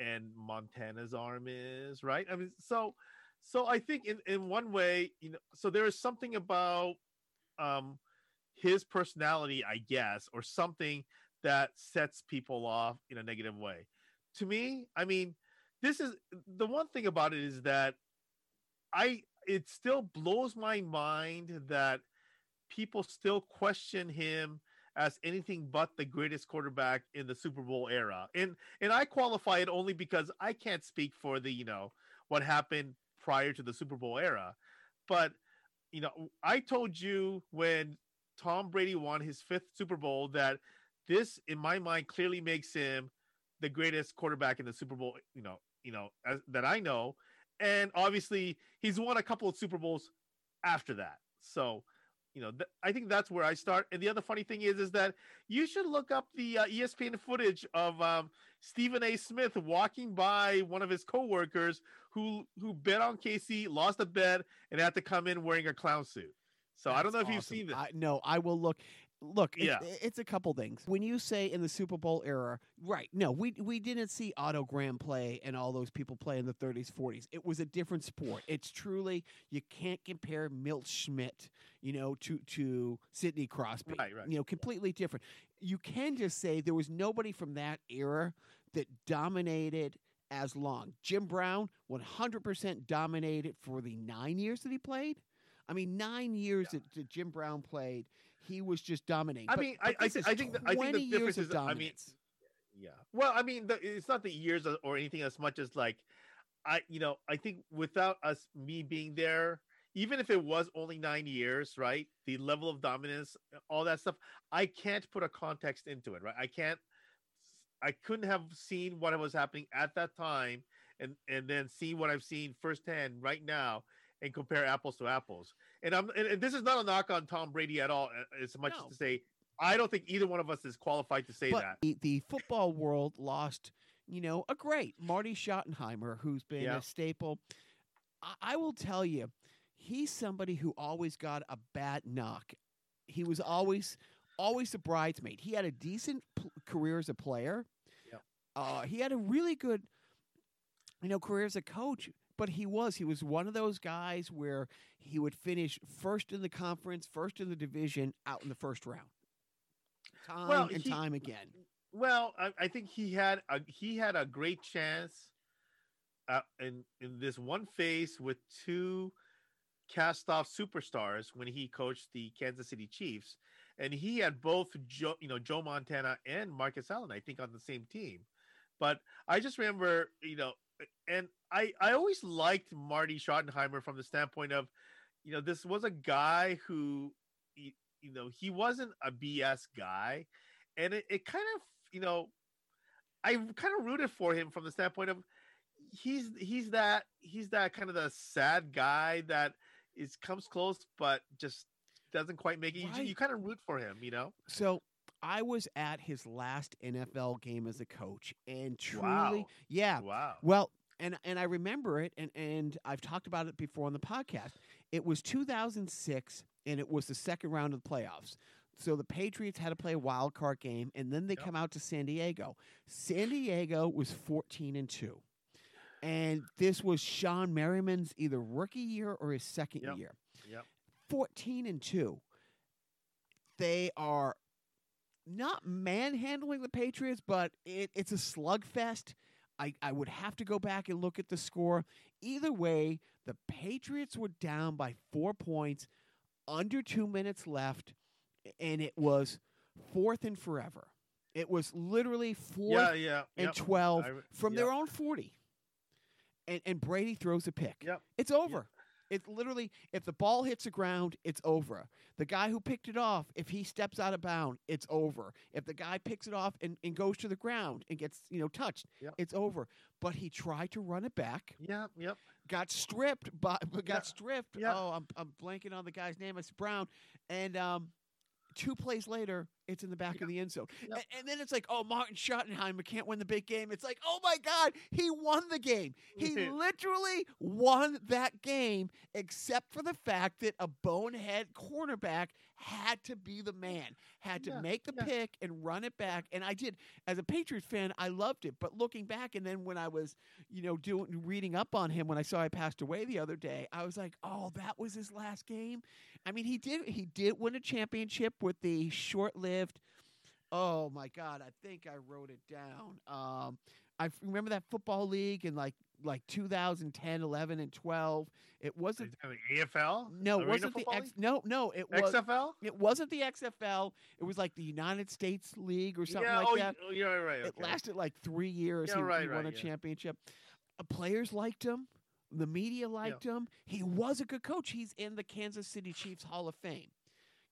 And Montana's arm is, right? I mean, so, so I think in, in one way, you know, so there is something about um, his personality, I guess, or something that sets people off in a negative way. To me, I mean, this is the one thing about it is that I, it still blows my mind that people still question him as anything but the greatest quarterback in the Super Bowl era. And, and I qualify it only because I can't speak for the, you know, what happened prior to the Super Bowl era. But, you know, I told you when Tom Brady won his fifth Super Bowl that this, in my mind, clearly makes him the greatest quarterback in the Super Bowl, you know, you know, as, that I know. And obviously he's won a couple of Super Bowls after that. So, you know, th- I think that's where I start. And the other funny thing is, is that you should look up the uh, E S P N footage of um, Stephen A. Smith walking by one of his coworkers who who bet on K C, lost a bet, and had to come in wearing a clown suit. So that's I don't know if awesome. You've seen that. I, no, I will look. Look, it's, yeah. it's a couple things. When you say in the Super Bowl era, right, no, we we didn't see Otto Graham play and all those people play in the thirties, forties. It was a different sport. It's truly, you can't compare Milt Schmidt, you know, to, to Sidney Crosby. Right, right. You know, completely different. You can just say there was nobody from that era that dominated as long. Jim Brown one hundred percent dominated for the nine years that he played. I mean, nine years yeah. that, that Jim Brown played. He was just dominating. I mean, but, I, but I, I think the, I think the difference is, I mean, yeah. Well, I mean, the, it's not the years or anything as much as like, I, you know, I think without us, me being there, even if it was only nine years, right? The level of dominance, all that stuff, I can't put a context into it, right? I can't, I couldn't have seen what was happening at that time, and and then see what I've seen firsthand right now. And compare apples to apples, and I'm and, and this is not a knock on Tom Brady at all. As much no. as to say, I don't think either one of us is qualified to say but that. The, the football world lost, you know, a great Marty Schottenheimer, who's been yeah. a staple. I, I will tell you, he's somebody who always got a bad knock. He was always, always the bridesmaid. He had a decent p- career as a player. Yeah. Uh, he had a really good, you know, career as a coach. But he was. He was one of those guys where he would finish first in the conference, first in the division, out in the first round, time well, and he, time again. Well, I, I think he had a, he had a great chance uh, in in this one phase with two cast-off superstars when he coached the Kansas City Chiefs, and he had both Joe, you know, Joe Montana and Marcus Allen, I think, on the same team. But I just remember, you know. And I, I always liked Marty Schottenheimer from the standpoint of, you know, this was a guy who, he, you know, he wasn't a B S guy. And it, it kind of, you know, I kind of rooted for him from the standpoint of he's, he's that, he's that kind of the sad guy that is comes close, but just doesn't quite make it. Right. You, you kind of root for him, you know? So I was at his last N F L game as a coach, and truly, wow. yeah, wow. Well, and and I remember it, and, and I've talked about it before on the podcast. It was two thousand six, and it was the second round of the playoffs. So the Patriots had to play a wild card game, and then they yep. come out to San Diego. San Diego was fourteen and two, and this was Sean Merriman's either rookie year or his second yep. year. Yep. fourteen and two. they are not manhandling the Patriots, but it, it's a slugfest. I, I would have to go back and look at the score. Either way, the Patriots were down by four points, under two minutes left, and it was fourth and forever. It was literally fourth yeah, yeah, and yep. twelve I, from yep. their own forty. And and Brady throws a pick. Yep. It's over. Yep. It's literally, if the ball hits the ground, it's over. The guy who picked it off, if he steps out of bounds, it's over. If the guy picks it off and, and goes to the ground and gets, you know, touched, yep. it's over. But he tried to run it back. Yeah, yep. Got stripped by got yep. stripped. Yep. Oh, I'm I'm blanking on the guy's name. It's Brown. And um two plays later, it's in the back yep. of the end zone. Yep. And, and then it's like, oh, Martin Schottenheimer can't win the big game. It's like, oh, my God, he won the game. He literally won that game, except for the fact that a bonehead cornerback had to be the man, had to yeah, make the yeah. pick and run it back. And I did. As a Patriots fan, I loved it. But looking back, and then when I was, you know, doing reading up on him, when I saw he passed away the other day, I was like, oh, that was his last game. I mean, he did he did win a championship with the short-lived, oh, my God, I think I wrote it down. Um, I f- remember that football league in, like, like two thousand ten, eleven, and twelve. It wasn't the A F L? No, it wasn't the X, no, no, it was X F L? It wasn't the X F L. It was like the United States League or something yeah, like oh, that. Yeah, you're right, right. Okay. It lasted like three years. Yeah, he right, he won right, a yeah. championship. Uh, players liked him. The media liked yeah. him. He was a good coach. He's in the Kansas City Chiefs Hall of Fame.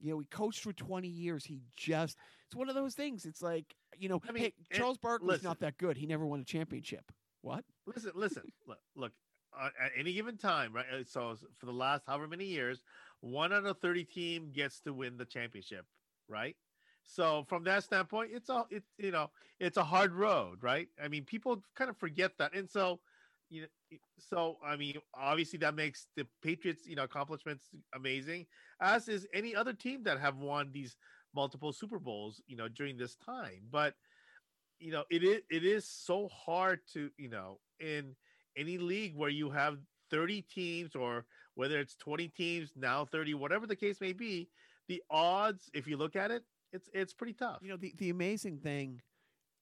You know, he coached for twenty years. He just – it's one of those things. It's like, you know, I mean, hey, Charles Barkley's not that good. He never won a championship. What? Listen, listen. look, look uh, at any given time, right, so for the last however many years, one out of thirty team gets to win the championship, right? So from that standpoint, it's all it, – you know, it's a hard road, right? I mean, people kind of forget that. And so – You know, so, I mean, obviously that makes the Patriots, you know, accomplishments amazing, as is any other team that have won these multiple Super Bowls, you know, during this time. But, you know, it is, it is so hard to, you know, in any league where you have thirty teams, or whether it's twenty teams, now thirty, whatever the case may be, the odds, if you look at it, it's it's pretty tough. You know, the, the amazing thing,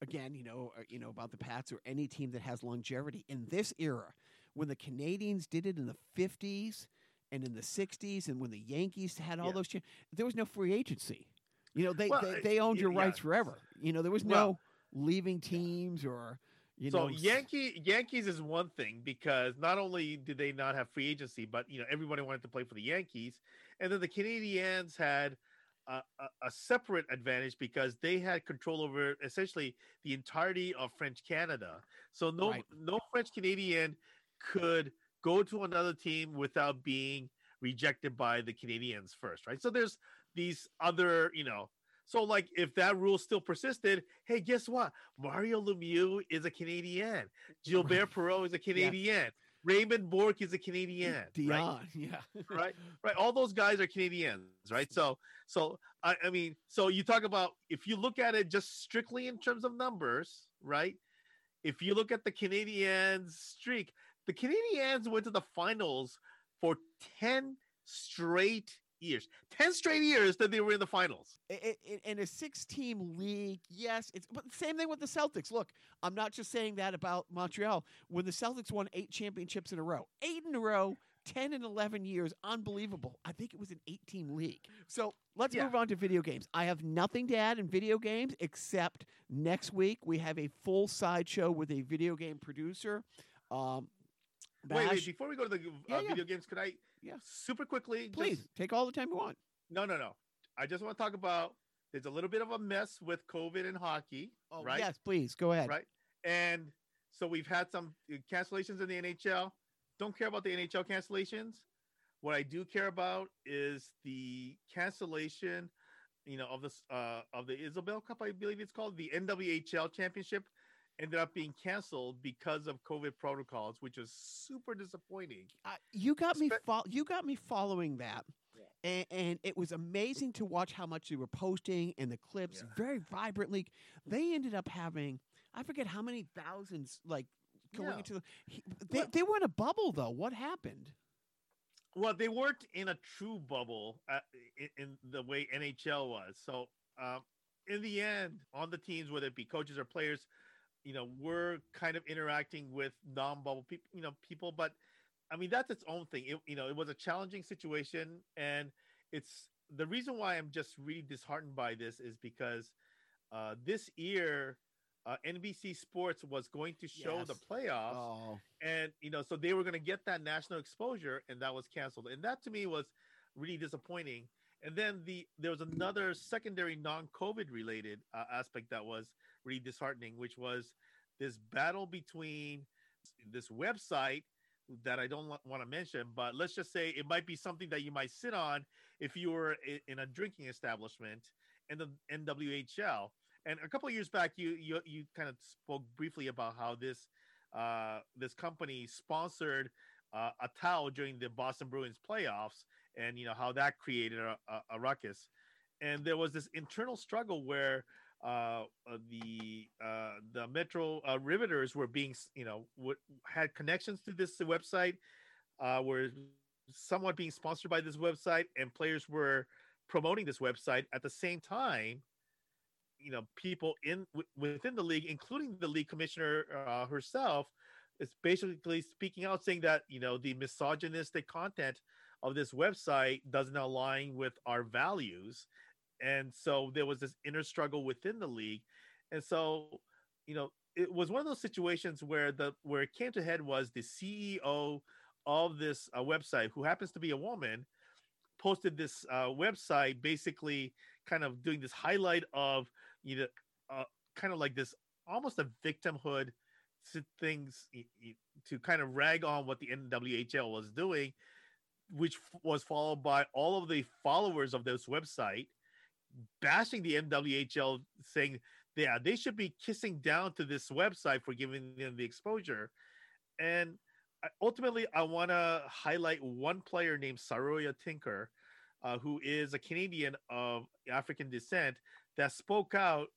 again, you know, you know about the Pats or any team that has longevity in this era, when the Canadians did it in the fifties and in the sixties, and when the Yankees had all yeah. those, there was no free agency. You know, they well, they, they owned your yeah. rights forever. You know, there was well, no leaving teams or you so know. So Yankee Yankees is one thing, because not only did they not have free agency, but you know everybody wanted to play for the Yankees, and then the Canadians had A, a separate advantage because they had control over essentially the entirety of French Canada. So no, right. no French Canadian could go to another team without being rejected by the Canadians first, right? So there's these other, you know, so like if that rule still persisted, hey, guess what? Mario Lemieux is a Canadian. Gilbert right. Perreault is a Canadian. Yeah. Raymond Bourque is a Canadian. Dion, right? yeah, right, right. All those guys are Canadians, right? So, so I, I mean, so you talk about if you look at it just strictly in terms of numbers, right? If you look at the Canadians' streak, the Canadians went to the finals for ten straight years. Ten straight years that they were in the finals. It, it, in a six-team league, yes. It's but same thing with the Celtics. Look, I'm not just saying that about Montreal. When the Celtics won eight championships in a row, eight in a row, ten and eleven years, unbelievable. I think it was an eight-team league. So let's yeah. move on to video games. I have nothing to add in video games except next week we have a full sideshow with a video game producer. Um, Bash. Wait, wait, before we go to the uh, yeah, yeah. video games, could I yeah. super quickly? Please, just, take all the time you want. No, no, no. I just want to talk about, there's a little bit of a mess with COVID and hockey, oh, right? Yes, please, go ahead. Right? And so we've had some cancellations in the N H L. Don't care about the N H L cancellations. What I do care about is the cancellation, you know, of, this, uh, of the Isabel Cup, I believe it's called, the N W H L Championship. Ended up being canceled because of COVID protocols, which was super disappointing. Uh, you got me fo- You got me following that, yeah. and, and it was amazing to watch how much they were posting and the clips. Yeah. Very vibrantly. They ended up having, I forget how many thousands, like going yeah. into. The, they, they were in a bubble, though. What happened? Well, they weren't in a true bubble uh, in, in the way N H L was. So um, in the end, on the teams, whether it be coaches or players, you know, we're kind of interacting with non-bubble people, you know, people. But I mean, that's its own thing. It, you know, it was a challenging situation. And it's the reason why I'm just really disheartened by this is because uh, this year, Uh, N B C Sports was going to show yes. the playoffs, oh. and you know, so they were going to get that national exposure, and that was canceled. And that to me was really disappointing. And then the there was another secondary non-COVID related uh, aspect that was really disheartening, which was this battle between this website that I don't want to mention, but let's just say it might be something that you might sit on if you were in a drinking establishment, and the N W H L. And a couple of years back, you you you kind of spoke briefly about how this uh, this company sponsored uh, a towel during the Boston Bruins playoffs, and you know how that created a, a, a ruckus. And there was this internal struggle where uh, the uh, the Metro uh, Riveters were being you know w- had connections to this website, uh, were somewhat being sponsored by this website, and players were promoting this website at the same time. You know, people in w- within the league, including the league commissioner uh, herself, is basically speaking out, saying that you know the misogynistic content of this website doesn't align with our values, and so there was this inner struggle within the league, and so you know it was one of those situations where the where it came to head was the C E O of this uh, website, who happens to be a woman, posted this uh, website basically kind of doing this highlight of, you know, uh, kind of like this almost a victimhood to things to kind of rag on what the N W H L was doing, which f- was followed by all of the followers of this website bashing the N W H L, saying, yeah, they should be kissing down to this website for giving them the exposure. And ultimately, I want to highlight one player named Saroya Tinker, uh, who is a Canadian of African descent, that spoke out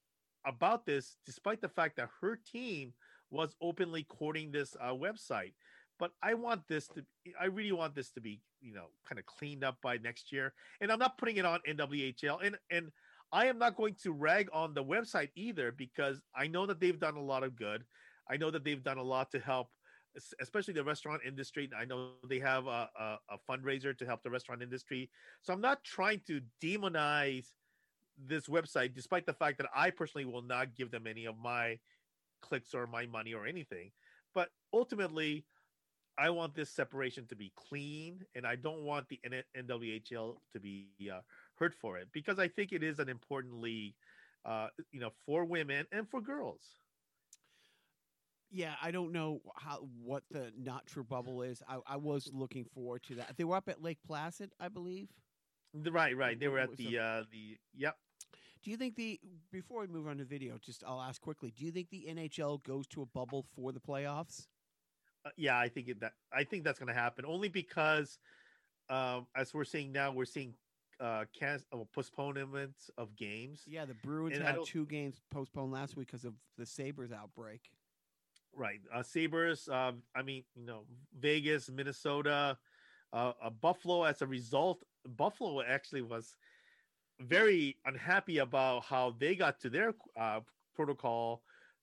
about this, despite the fact that her team was openly courting this uh, website. But I want this to, I really want this to be, you know, kind of cleaned up by next year. And I'm not putting it on N W H L. And, and I am not going to rag on the website either, because I know that they've done a lot of good. I know that they've done a lot to help, especially the restaurant industry. I know they have a, a, a fundraiser to help the restaurant industry. So I'm not trying to demonize this website, despite the fact that I personally will not give them any of my clicks or my money or anything. But ultimately, I want this separation to be clean, and I don't want the N W H L to be uh, hurt for it, because I think it is an important league, uh, you know, for women and for girls. Yeah, I don't know how what the not true bubble is. I, I was looking forward to that. They were up at Lake Placid, I believe. Right, right. They were at the uh, the yep. Do you think the before we move on to video, just I'll ask quickly. Do you think the N H L goes to a bubble for the playoffs? Uh, yeah, I think it, that I think that's going to happen, only because um, as we're seeing now, we're seeing uh, canc- uh, postponements of games. Yeah, the Bruins and had two games postponed last week because of the Sabres outbreak. Right. Uh, Sabres, uh, I mean, you know, Vegas, Minnesota, uh, uh, Buffalo as a result. Buffalo actually was very unhappy about how they got to their uh, protocol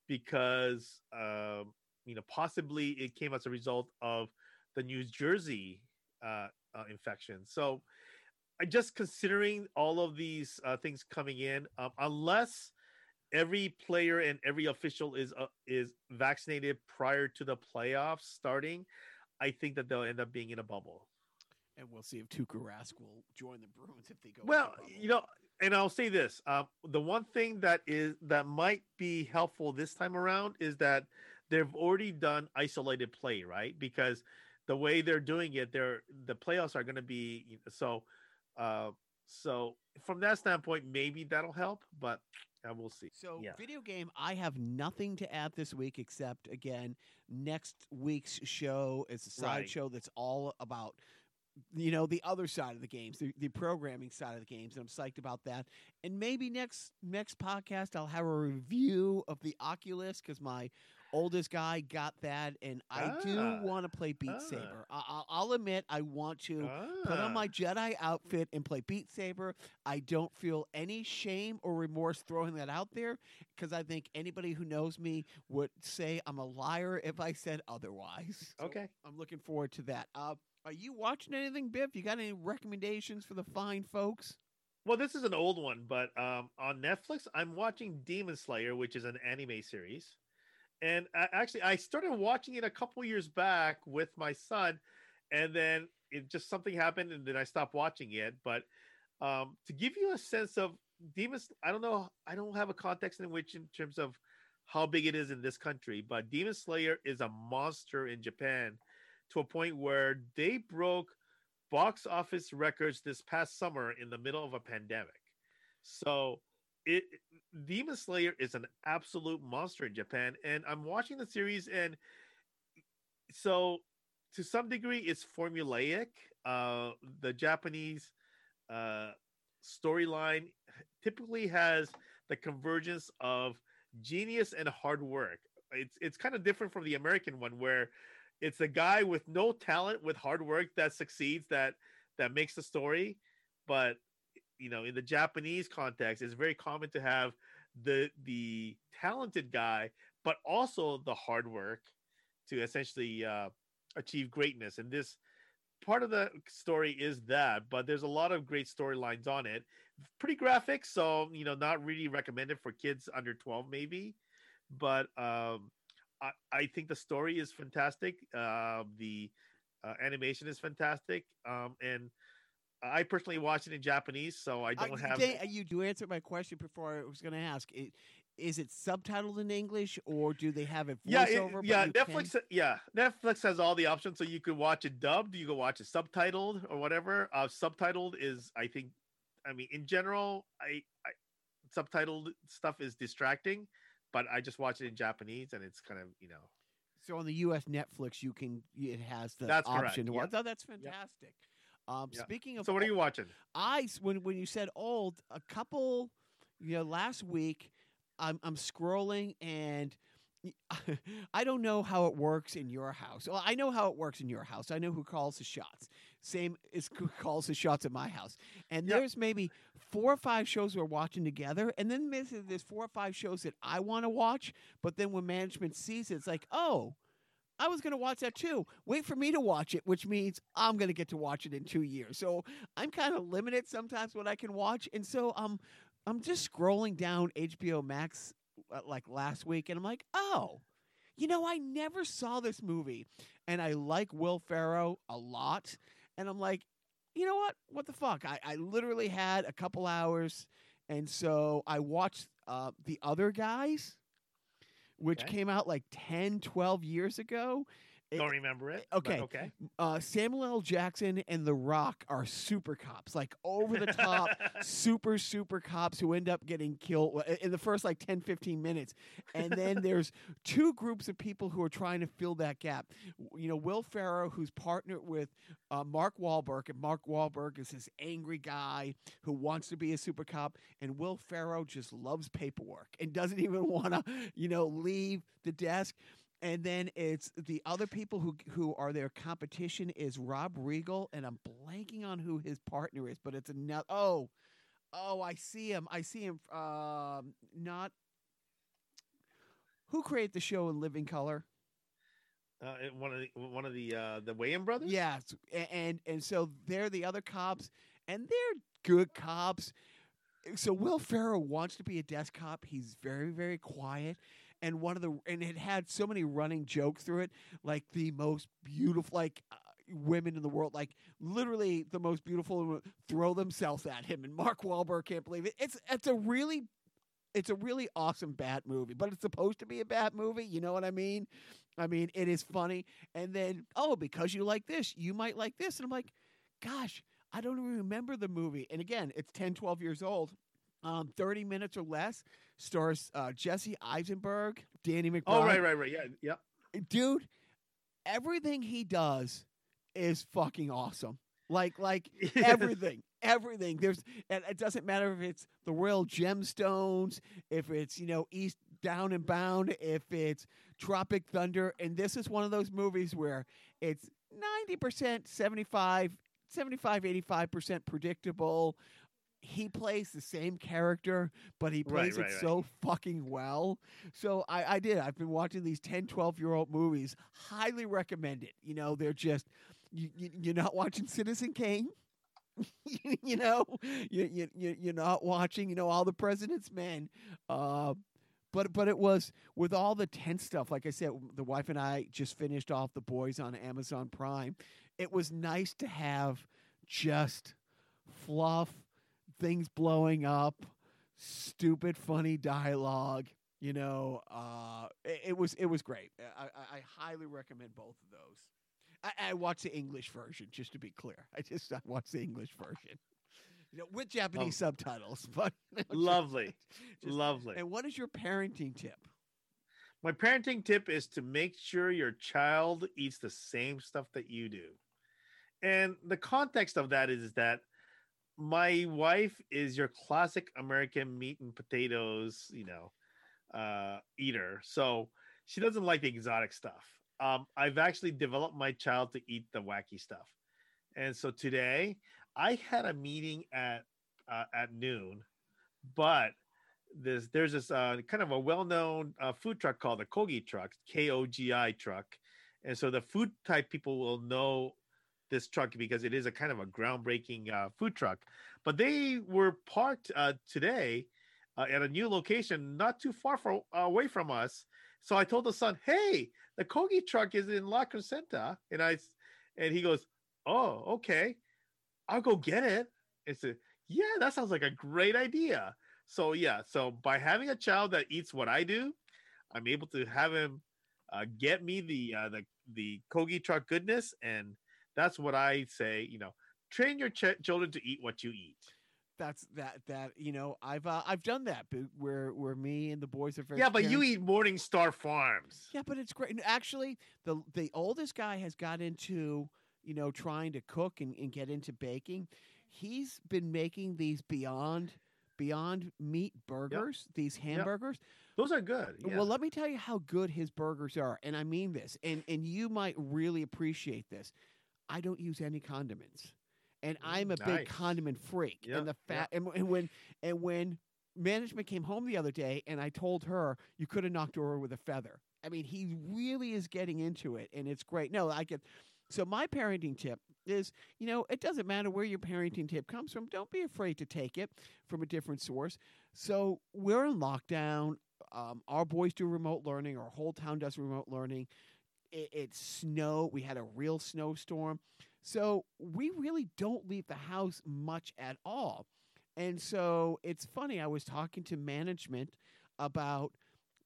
because, uh, you know, possibly it came as a result of the New Jersey uh, uh, infection. So uh, just considering all of these uh, things coming in, um, unless every player and every official is uh, is vaccinated prior to the playoffs starting, I think that they'll end up being in a bubble. And we'll see if Tuukka Rask will join the Bruins if they go. Well, you know, and I'll say this: um, the one thing that is that might be helpful this time around is that they've already done isolated play, right? Because the way they're doing it, they're the playoffs are going to be so. Uh, so from that standpoint, maybe that'll help, but. And we'll see. So yeah. Video game, I have nothing to add this week except, again, next week's show is a side right. show that's all about, you know, the other side of the games, the, the programming side of the games. And I'm psyched about that. And maybe next next podcast I'll have a review of the Oculus because my oldest guy got that, and I ah, do want to play Beat ah, Saber. I- I'll admit I want to ah, put on my Jedi outfit and play Beat Saber. I don't feel any shame or remorse throwing that out there because I think anybody who knows me would say I'm a liar if I said otherwise. So okay, I'm looking forward to that. Uh, are you watching anything, Biff? You got any recommendations for the fine folks? Well, this is an old one, but um, on Netflix, I'm watching Demon Slayer, which is an anime series. And I, actually, I started watching it a couple years back with my son, and then it just something happened, and then I stopped watching it. But um, to give you a sense of Demon, I don't know, I don't have a context in which, in terms of how big it is in this country, but Demon Slayer is a monster in Japan to a point where they broke box office records this past summer in the middle of a pandemic. So it Demon Slayer is an absolute monster in Japan, and I'm watching the series, and so to some degree it's formulaic. Uh, the Japanese uh, storyline typically has the convergence of genius and hard work. It's it's kind of different from the American one, where it's a guy with no talent, with hard work that succeeds, that that makes the story. But, you know, in the Japanese context, it's very common to have the the talented guy, but also the hard work to essentially uh, achieve greatness. And this part of the story is that, but there's a lot of great storylines on it. Pretty graphic, so, you know, not really recommended for kids under twelve maybe. But um I, I think the story is fantastic. Uh, the uh, animation is fantastic. Um, and I personally watch it in Japanese, so I don't uh, have... They, you do answer my question before I was going to ask. It, is it subtitled in English, or do they have it voiceover? Yeah, it, yeah, Netflix, can... yeah, Netflix has all the options, so you could watch it dubbed, you could watch it subtitled, or whatever. Uh, subtitled is, I think, I mean, in general, I, I subtitled stuff is distracting. But I just watch it in Japanese, and it's kind of, you know. So on the U S Netflix, you can it has the that's option correct. to watch. Yeah. Oh, that's fantastic. Yeah. Um, yeah. Speaking of, so what are you watching? I when when you said old, a couple, you know, last week, I'm I'm scrolling and. I don't know how it works in your house. Well, I know how it works in your house. I know who calls the shots. Same as who calls the shots at my house. And yep. There's maybe four or five shows we're watching together. And then there's four or five shows that I want to watch. But then when management sees it, it's like, oh, I was going to watch that too. Wait for me to watch it, which means I'm going to get to watch it in two years. So I'm kind of limited sometimes what I can watch. And so um, I'm just scrolling down H B O Max like last week, and I'm like, oh, you know, I never saw this movie, and I like Will Ferrell a lot, and I'm like, you know what? What the fuck? I, I literally had a couple hours, and so I watched uh, The Other Guys, which okay. came out like ten, twelve years ago. Don't remember it. Okay. okay. Uh, Samuel L. Jackson and The Rock are super cops, like over the top, super, super cops who end up getting killed in the first like ten, fifteen minutes. And then there's two groups of people who are trying to fill that gap. You know, Will Ferrell, who's partnered with uh, Mark Wahlberg, and Mark Wahlberg is this angry guy who wants to be a super cop. And Will Ferrell just loves paperwork and doesn't even want to, you know, leave the desk. And then it's the other people who who are their competition is Rob Regal, and I'm blanking on who his partner is, but it's another. Oh, oh, I see him. I see him. Um, not who created the show in Living Color. Uh, one of the one of the uh, the Wayans brothers. Yes, and and so they're the other cops, and they're good cops. So Will Ferrell wants to be a desk cop. He's very, very quiet. And one of the and it had so many running jokes through it, like the most beautiful, like uh, women in the world, like literally the most beautiful throw themselves at him. And Mark Wahlberg can't believe it. It's it's a really it's a really awesome bad movie, but it's supposed to be a bad movie. You know what I mean? I mean, it is funny. And then, oh, because you like this, you might like this. And I'm like, gosh, I don't even remember the movie. And again, it's ten, twelve years old. Um, thirty minutes or less, stars uh, Jesse Eisenberg, Danny McBride. Oh, right, right, right. Yeah, yeah. Dude, everything he does is fucking awesome. Like, like everything. everything. There's, and it doesn't matter if it's the Royal Gemstones, if it's, you know, East Down and Bound, if it's Tropic Thunder. And this is one of those movies where it's ninety percent, seventy-five, seventy-five, eighty-five percent predictable. He plays the same character, but he plays right, right, it right. so fucking well. So I, I did. I've been watching these ten, twelve-year-old movies. Highly recommend it. You know, they're just you, – you, you're not watching Citizen Kane. you know, you, you, you, you're not watching, you know, All the President's Men. Uh, but but it was – with all the tense stuff, like I said, the wife and I just finished off The Boys on Amazon Prime. It was nice to have just fluff, things blowing up, stupid, funny dialogue. You know, uh, it, it was it was great. I, I, I highly recommend both of those. I, I watched the English version, just to be clear. I just I watched the English version, you know, with Japanese oh. subtitles. But you know, lovely, just, just, lovely. And what is your parenting tip? My parenting tip is to make sure your child eats the same stuff that you do, and the context of that is that my wife is your classic American meat and potatoes, you know, uh, eater. So she doesn't like the exotic stuff. Um, I've actually developed my child to eat the wacky stuff. And so today I had a meeting at uh, at noon, but there's, there's this uh, kind of a well-known uh, food truck called the Kogi truck, K O G I truck. And so the food type people will know this truck because it is a kind of a groundbreaking uh, food truck, but they were parked uh, today uh, at a new location, not too far from, uh, away from us. So I told the son, "Hey, the Kogi truck is in La Crescenta," and I, and he goes, "Oh, okay, I'll go get it." And said, "Yeah, that sounds like a great idea." So yeah, so by having a child that eats what I do, I'm able to have him uh, get me the uh, the the Kogi truck goodness. And that's what I say, you know, train your ch- children to eat what you eat. That's that, that, you know, I've, uh, I've done that where, where me and the boys are. Yeah. But you eat Morningstar Farms. Yeah, but it's great. And actually the, the oldest guy has got into, you know, trying to cook and, and get into baking. He's been making these beyond, beyond meat burgers, yep. these hamburgers. Yep. Those are good. Yeah. Well, let me tell you how good his burgers are. And I mean this, and, and you might really appreciate this. I don't use any condiments, and I'm a nice. big condiment freak. Yeah, and the fat, yeah. and, and when and when management came home the other day, and I told her you could have knocked her with a feather. I mean, he really is getting into it, and it's great. No, I get. So my parenting tip is, you know, it doesn't matter where your parenting tip comes from. Don't be afraid to take it from a different source. So we're in lockdown. Um, our boys do remote learning. Our whole town does remote learning. It, it snowed. We had a real snowstorm. So we really don't leave the house much at all. And so it's funny. I was talking to management about,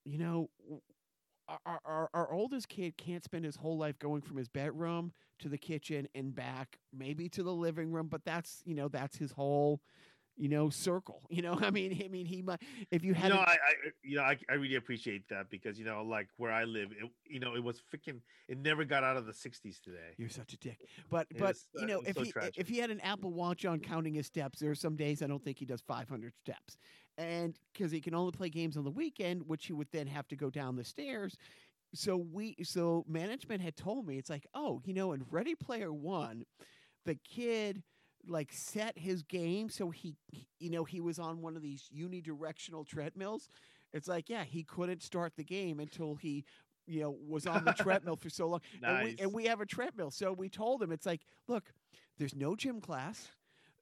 you know, our, our, our oldest kid can't spend his whole life going from his bedroom to the kitchen and back, maybe to the living room. But that's, you know, that's his whole, you know, circle, you know, I mean, I mean, he might, if you had, you know, I, I, you know, I, I really appreciate that because, you know, like where I live, it, you know, it was freaking, it never got out of the sixties today. You're such a dick, but, it but, was, you know, if so he, tragic. if he had an Apple Watch on counting his steps, there are some days I don't think he does five hundred steps, and cause he can only play games on the weekend, which he would then have to go down the stairs. So we, so management had told me, it's like, oh, you know, in Ready Player One, the kid like set his game so he, you know, he was on one of these unidirectional treadmills. It's like, yeah, he couldn't start the game until he, you know, was on the treadmill for so long. Nice. And, we, and we have a treadmill. So we told him, it's like, look, there's no gym class.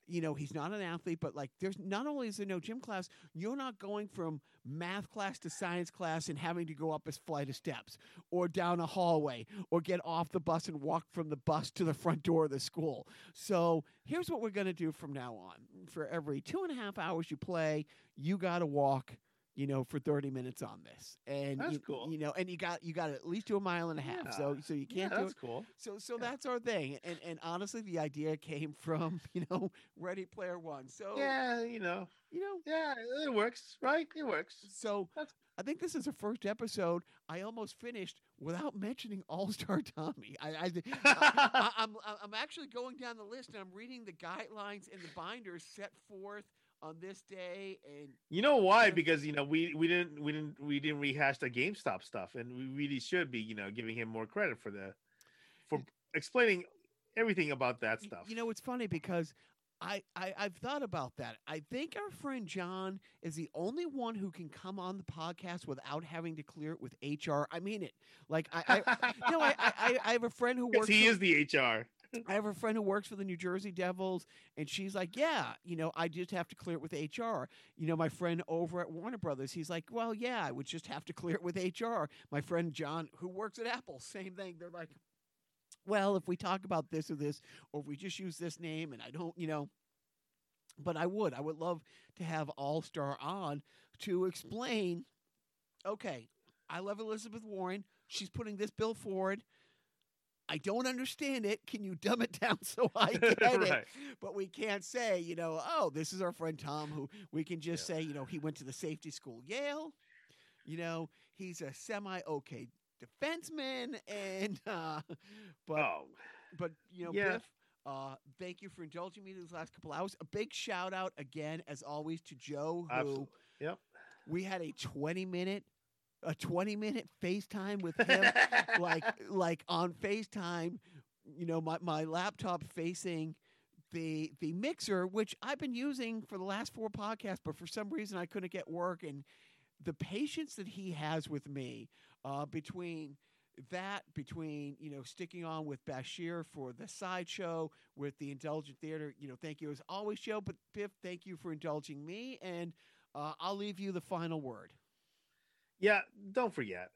You know, he's not an athlete, but like there's not only is there no gym class, you're not going from math class to science class and having to go up a flight of steps or down a hallway or get off the bus and walk from the bus to the front door of the school. So here's what we're going to do from now on. For every two and a half hours you play, you got to walk, you know, for thirty minutes on this. And that's you, cool. You know, and you got you got to at least do a mile and a half. Yeah. So so you can't yeah, do that's it. Cool. So so yeah. that's our thing. And and honestly the idea came from, you know, Ready Player One. So yeah, you know. You know. Yeah, it works, right? It works. So that's I think this is the first episode I almost finished without mentioning All-Star Tommy. I, I, I, I'm, I'm actually going down the list and I'm reading the guidelines and the binders set forth on this day. And you know why? Because, you know, we, we didn't we didn't we didn't rehash the GameStop stuff, and we really should be, you know, giving him more credit for the for explaining everything about that stuff. You know, it's funny because I, I, I've thought about that. I think our friend John is the only one who can come on the podcast without having to clear it with H R. I mean it. Like I, I you know, I, I, I have a friend who works. He for, is the H R. I have a friend who works for the New Jersey Devils, and she's like, "Yeah, you know, I just have to clear it with H R." You know, my friend over at Warner Brothers, he's like, "Well, yeah, I would just have to clear it with H R." My friend John, who works at Apple, same thing. They're like, well, if we talk about this or this, or if we just use this name, and I don't, you know, but I would. I would love to have All-Star on to explain, okay, I love Elizabeth Warren. She's putting this bill forward. I don't understand it. Can you dumb it down so I get right. it? But we can't say, you know, oh, this is our friend Tom, who we can just yeah. say, you know, he went to the safety school Yale. You know, he's a semi-okay defenseman, and uh but oh. but you know yeah. Biff, uh thank you for indulging me these last couple hours. A big shout out again, as always, to Joe, who Absolutely. Yep. we had a twenty minute FaceTime with him, like like on FaceTime, you know, my, my laptop facing the the mixer, which I've been using for the last four podcasts, but for some reason I couldn't get work. And the patience that he has with me, Uh, between that, between, you know, sticking on with Bashir for the sideshow with the Indulgent Theater, you know, thank you as always, Joe. But Biff, thank you for indulging me, and uh, I'll leave you the final word. Yeah, don't forget.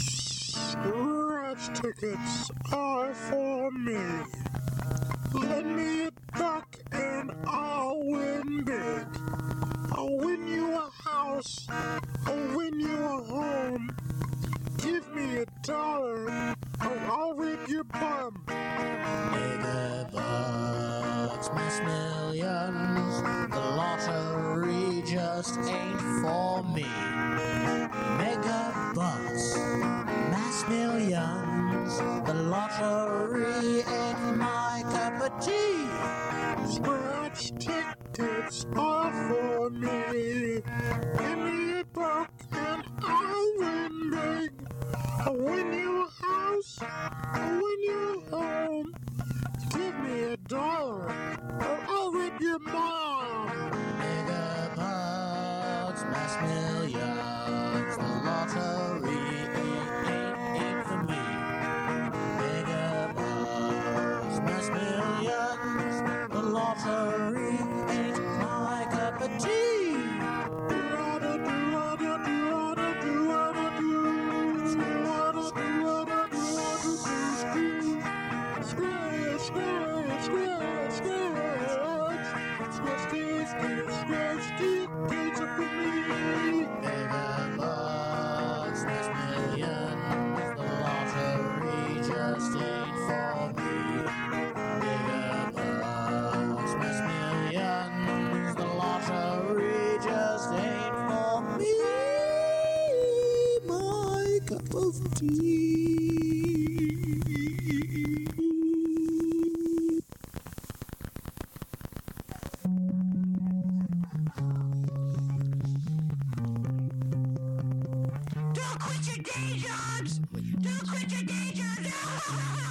Scratch tickets are for me. Let me duck and I'll win big. I'll win you a house, I'll win you a home. Give me a dollar, and I'll rip your bum. Megabucks, Miss Millions, the lottery just ain't for me. Megabucks, Miss Millions, the lottery ain't my cup of tea. Scratch tickets are for me. Give me a buck and I'll win big. I'll win you a house, I'll win you a home. Give me a dollar or I'll rip your mom. Megabucks, Mass Millions, the lottery ain't, ain't, ain't for me. Megabucks, Mass Millions, lottery ain't my cup of tea. Megabucks, Miss Millions, the lottery just ain't for me. Don't quit your day jobs! Don't quit your day jobs!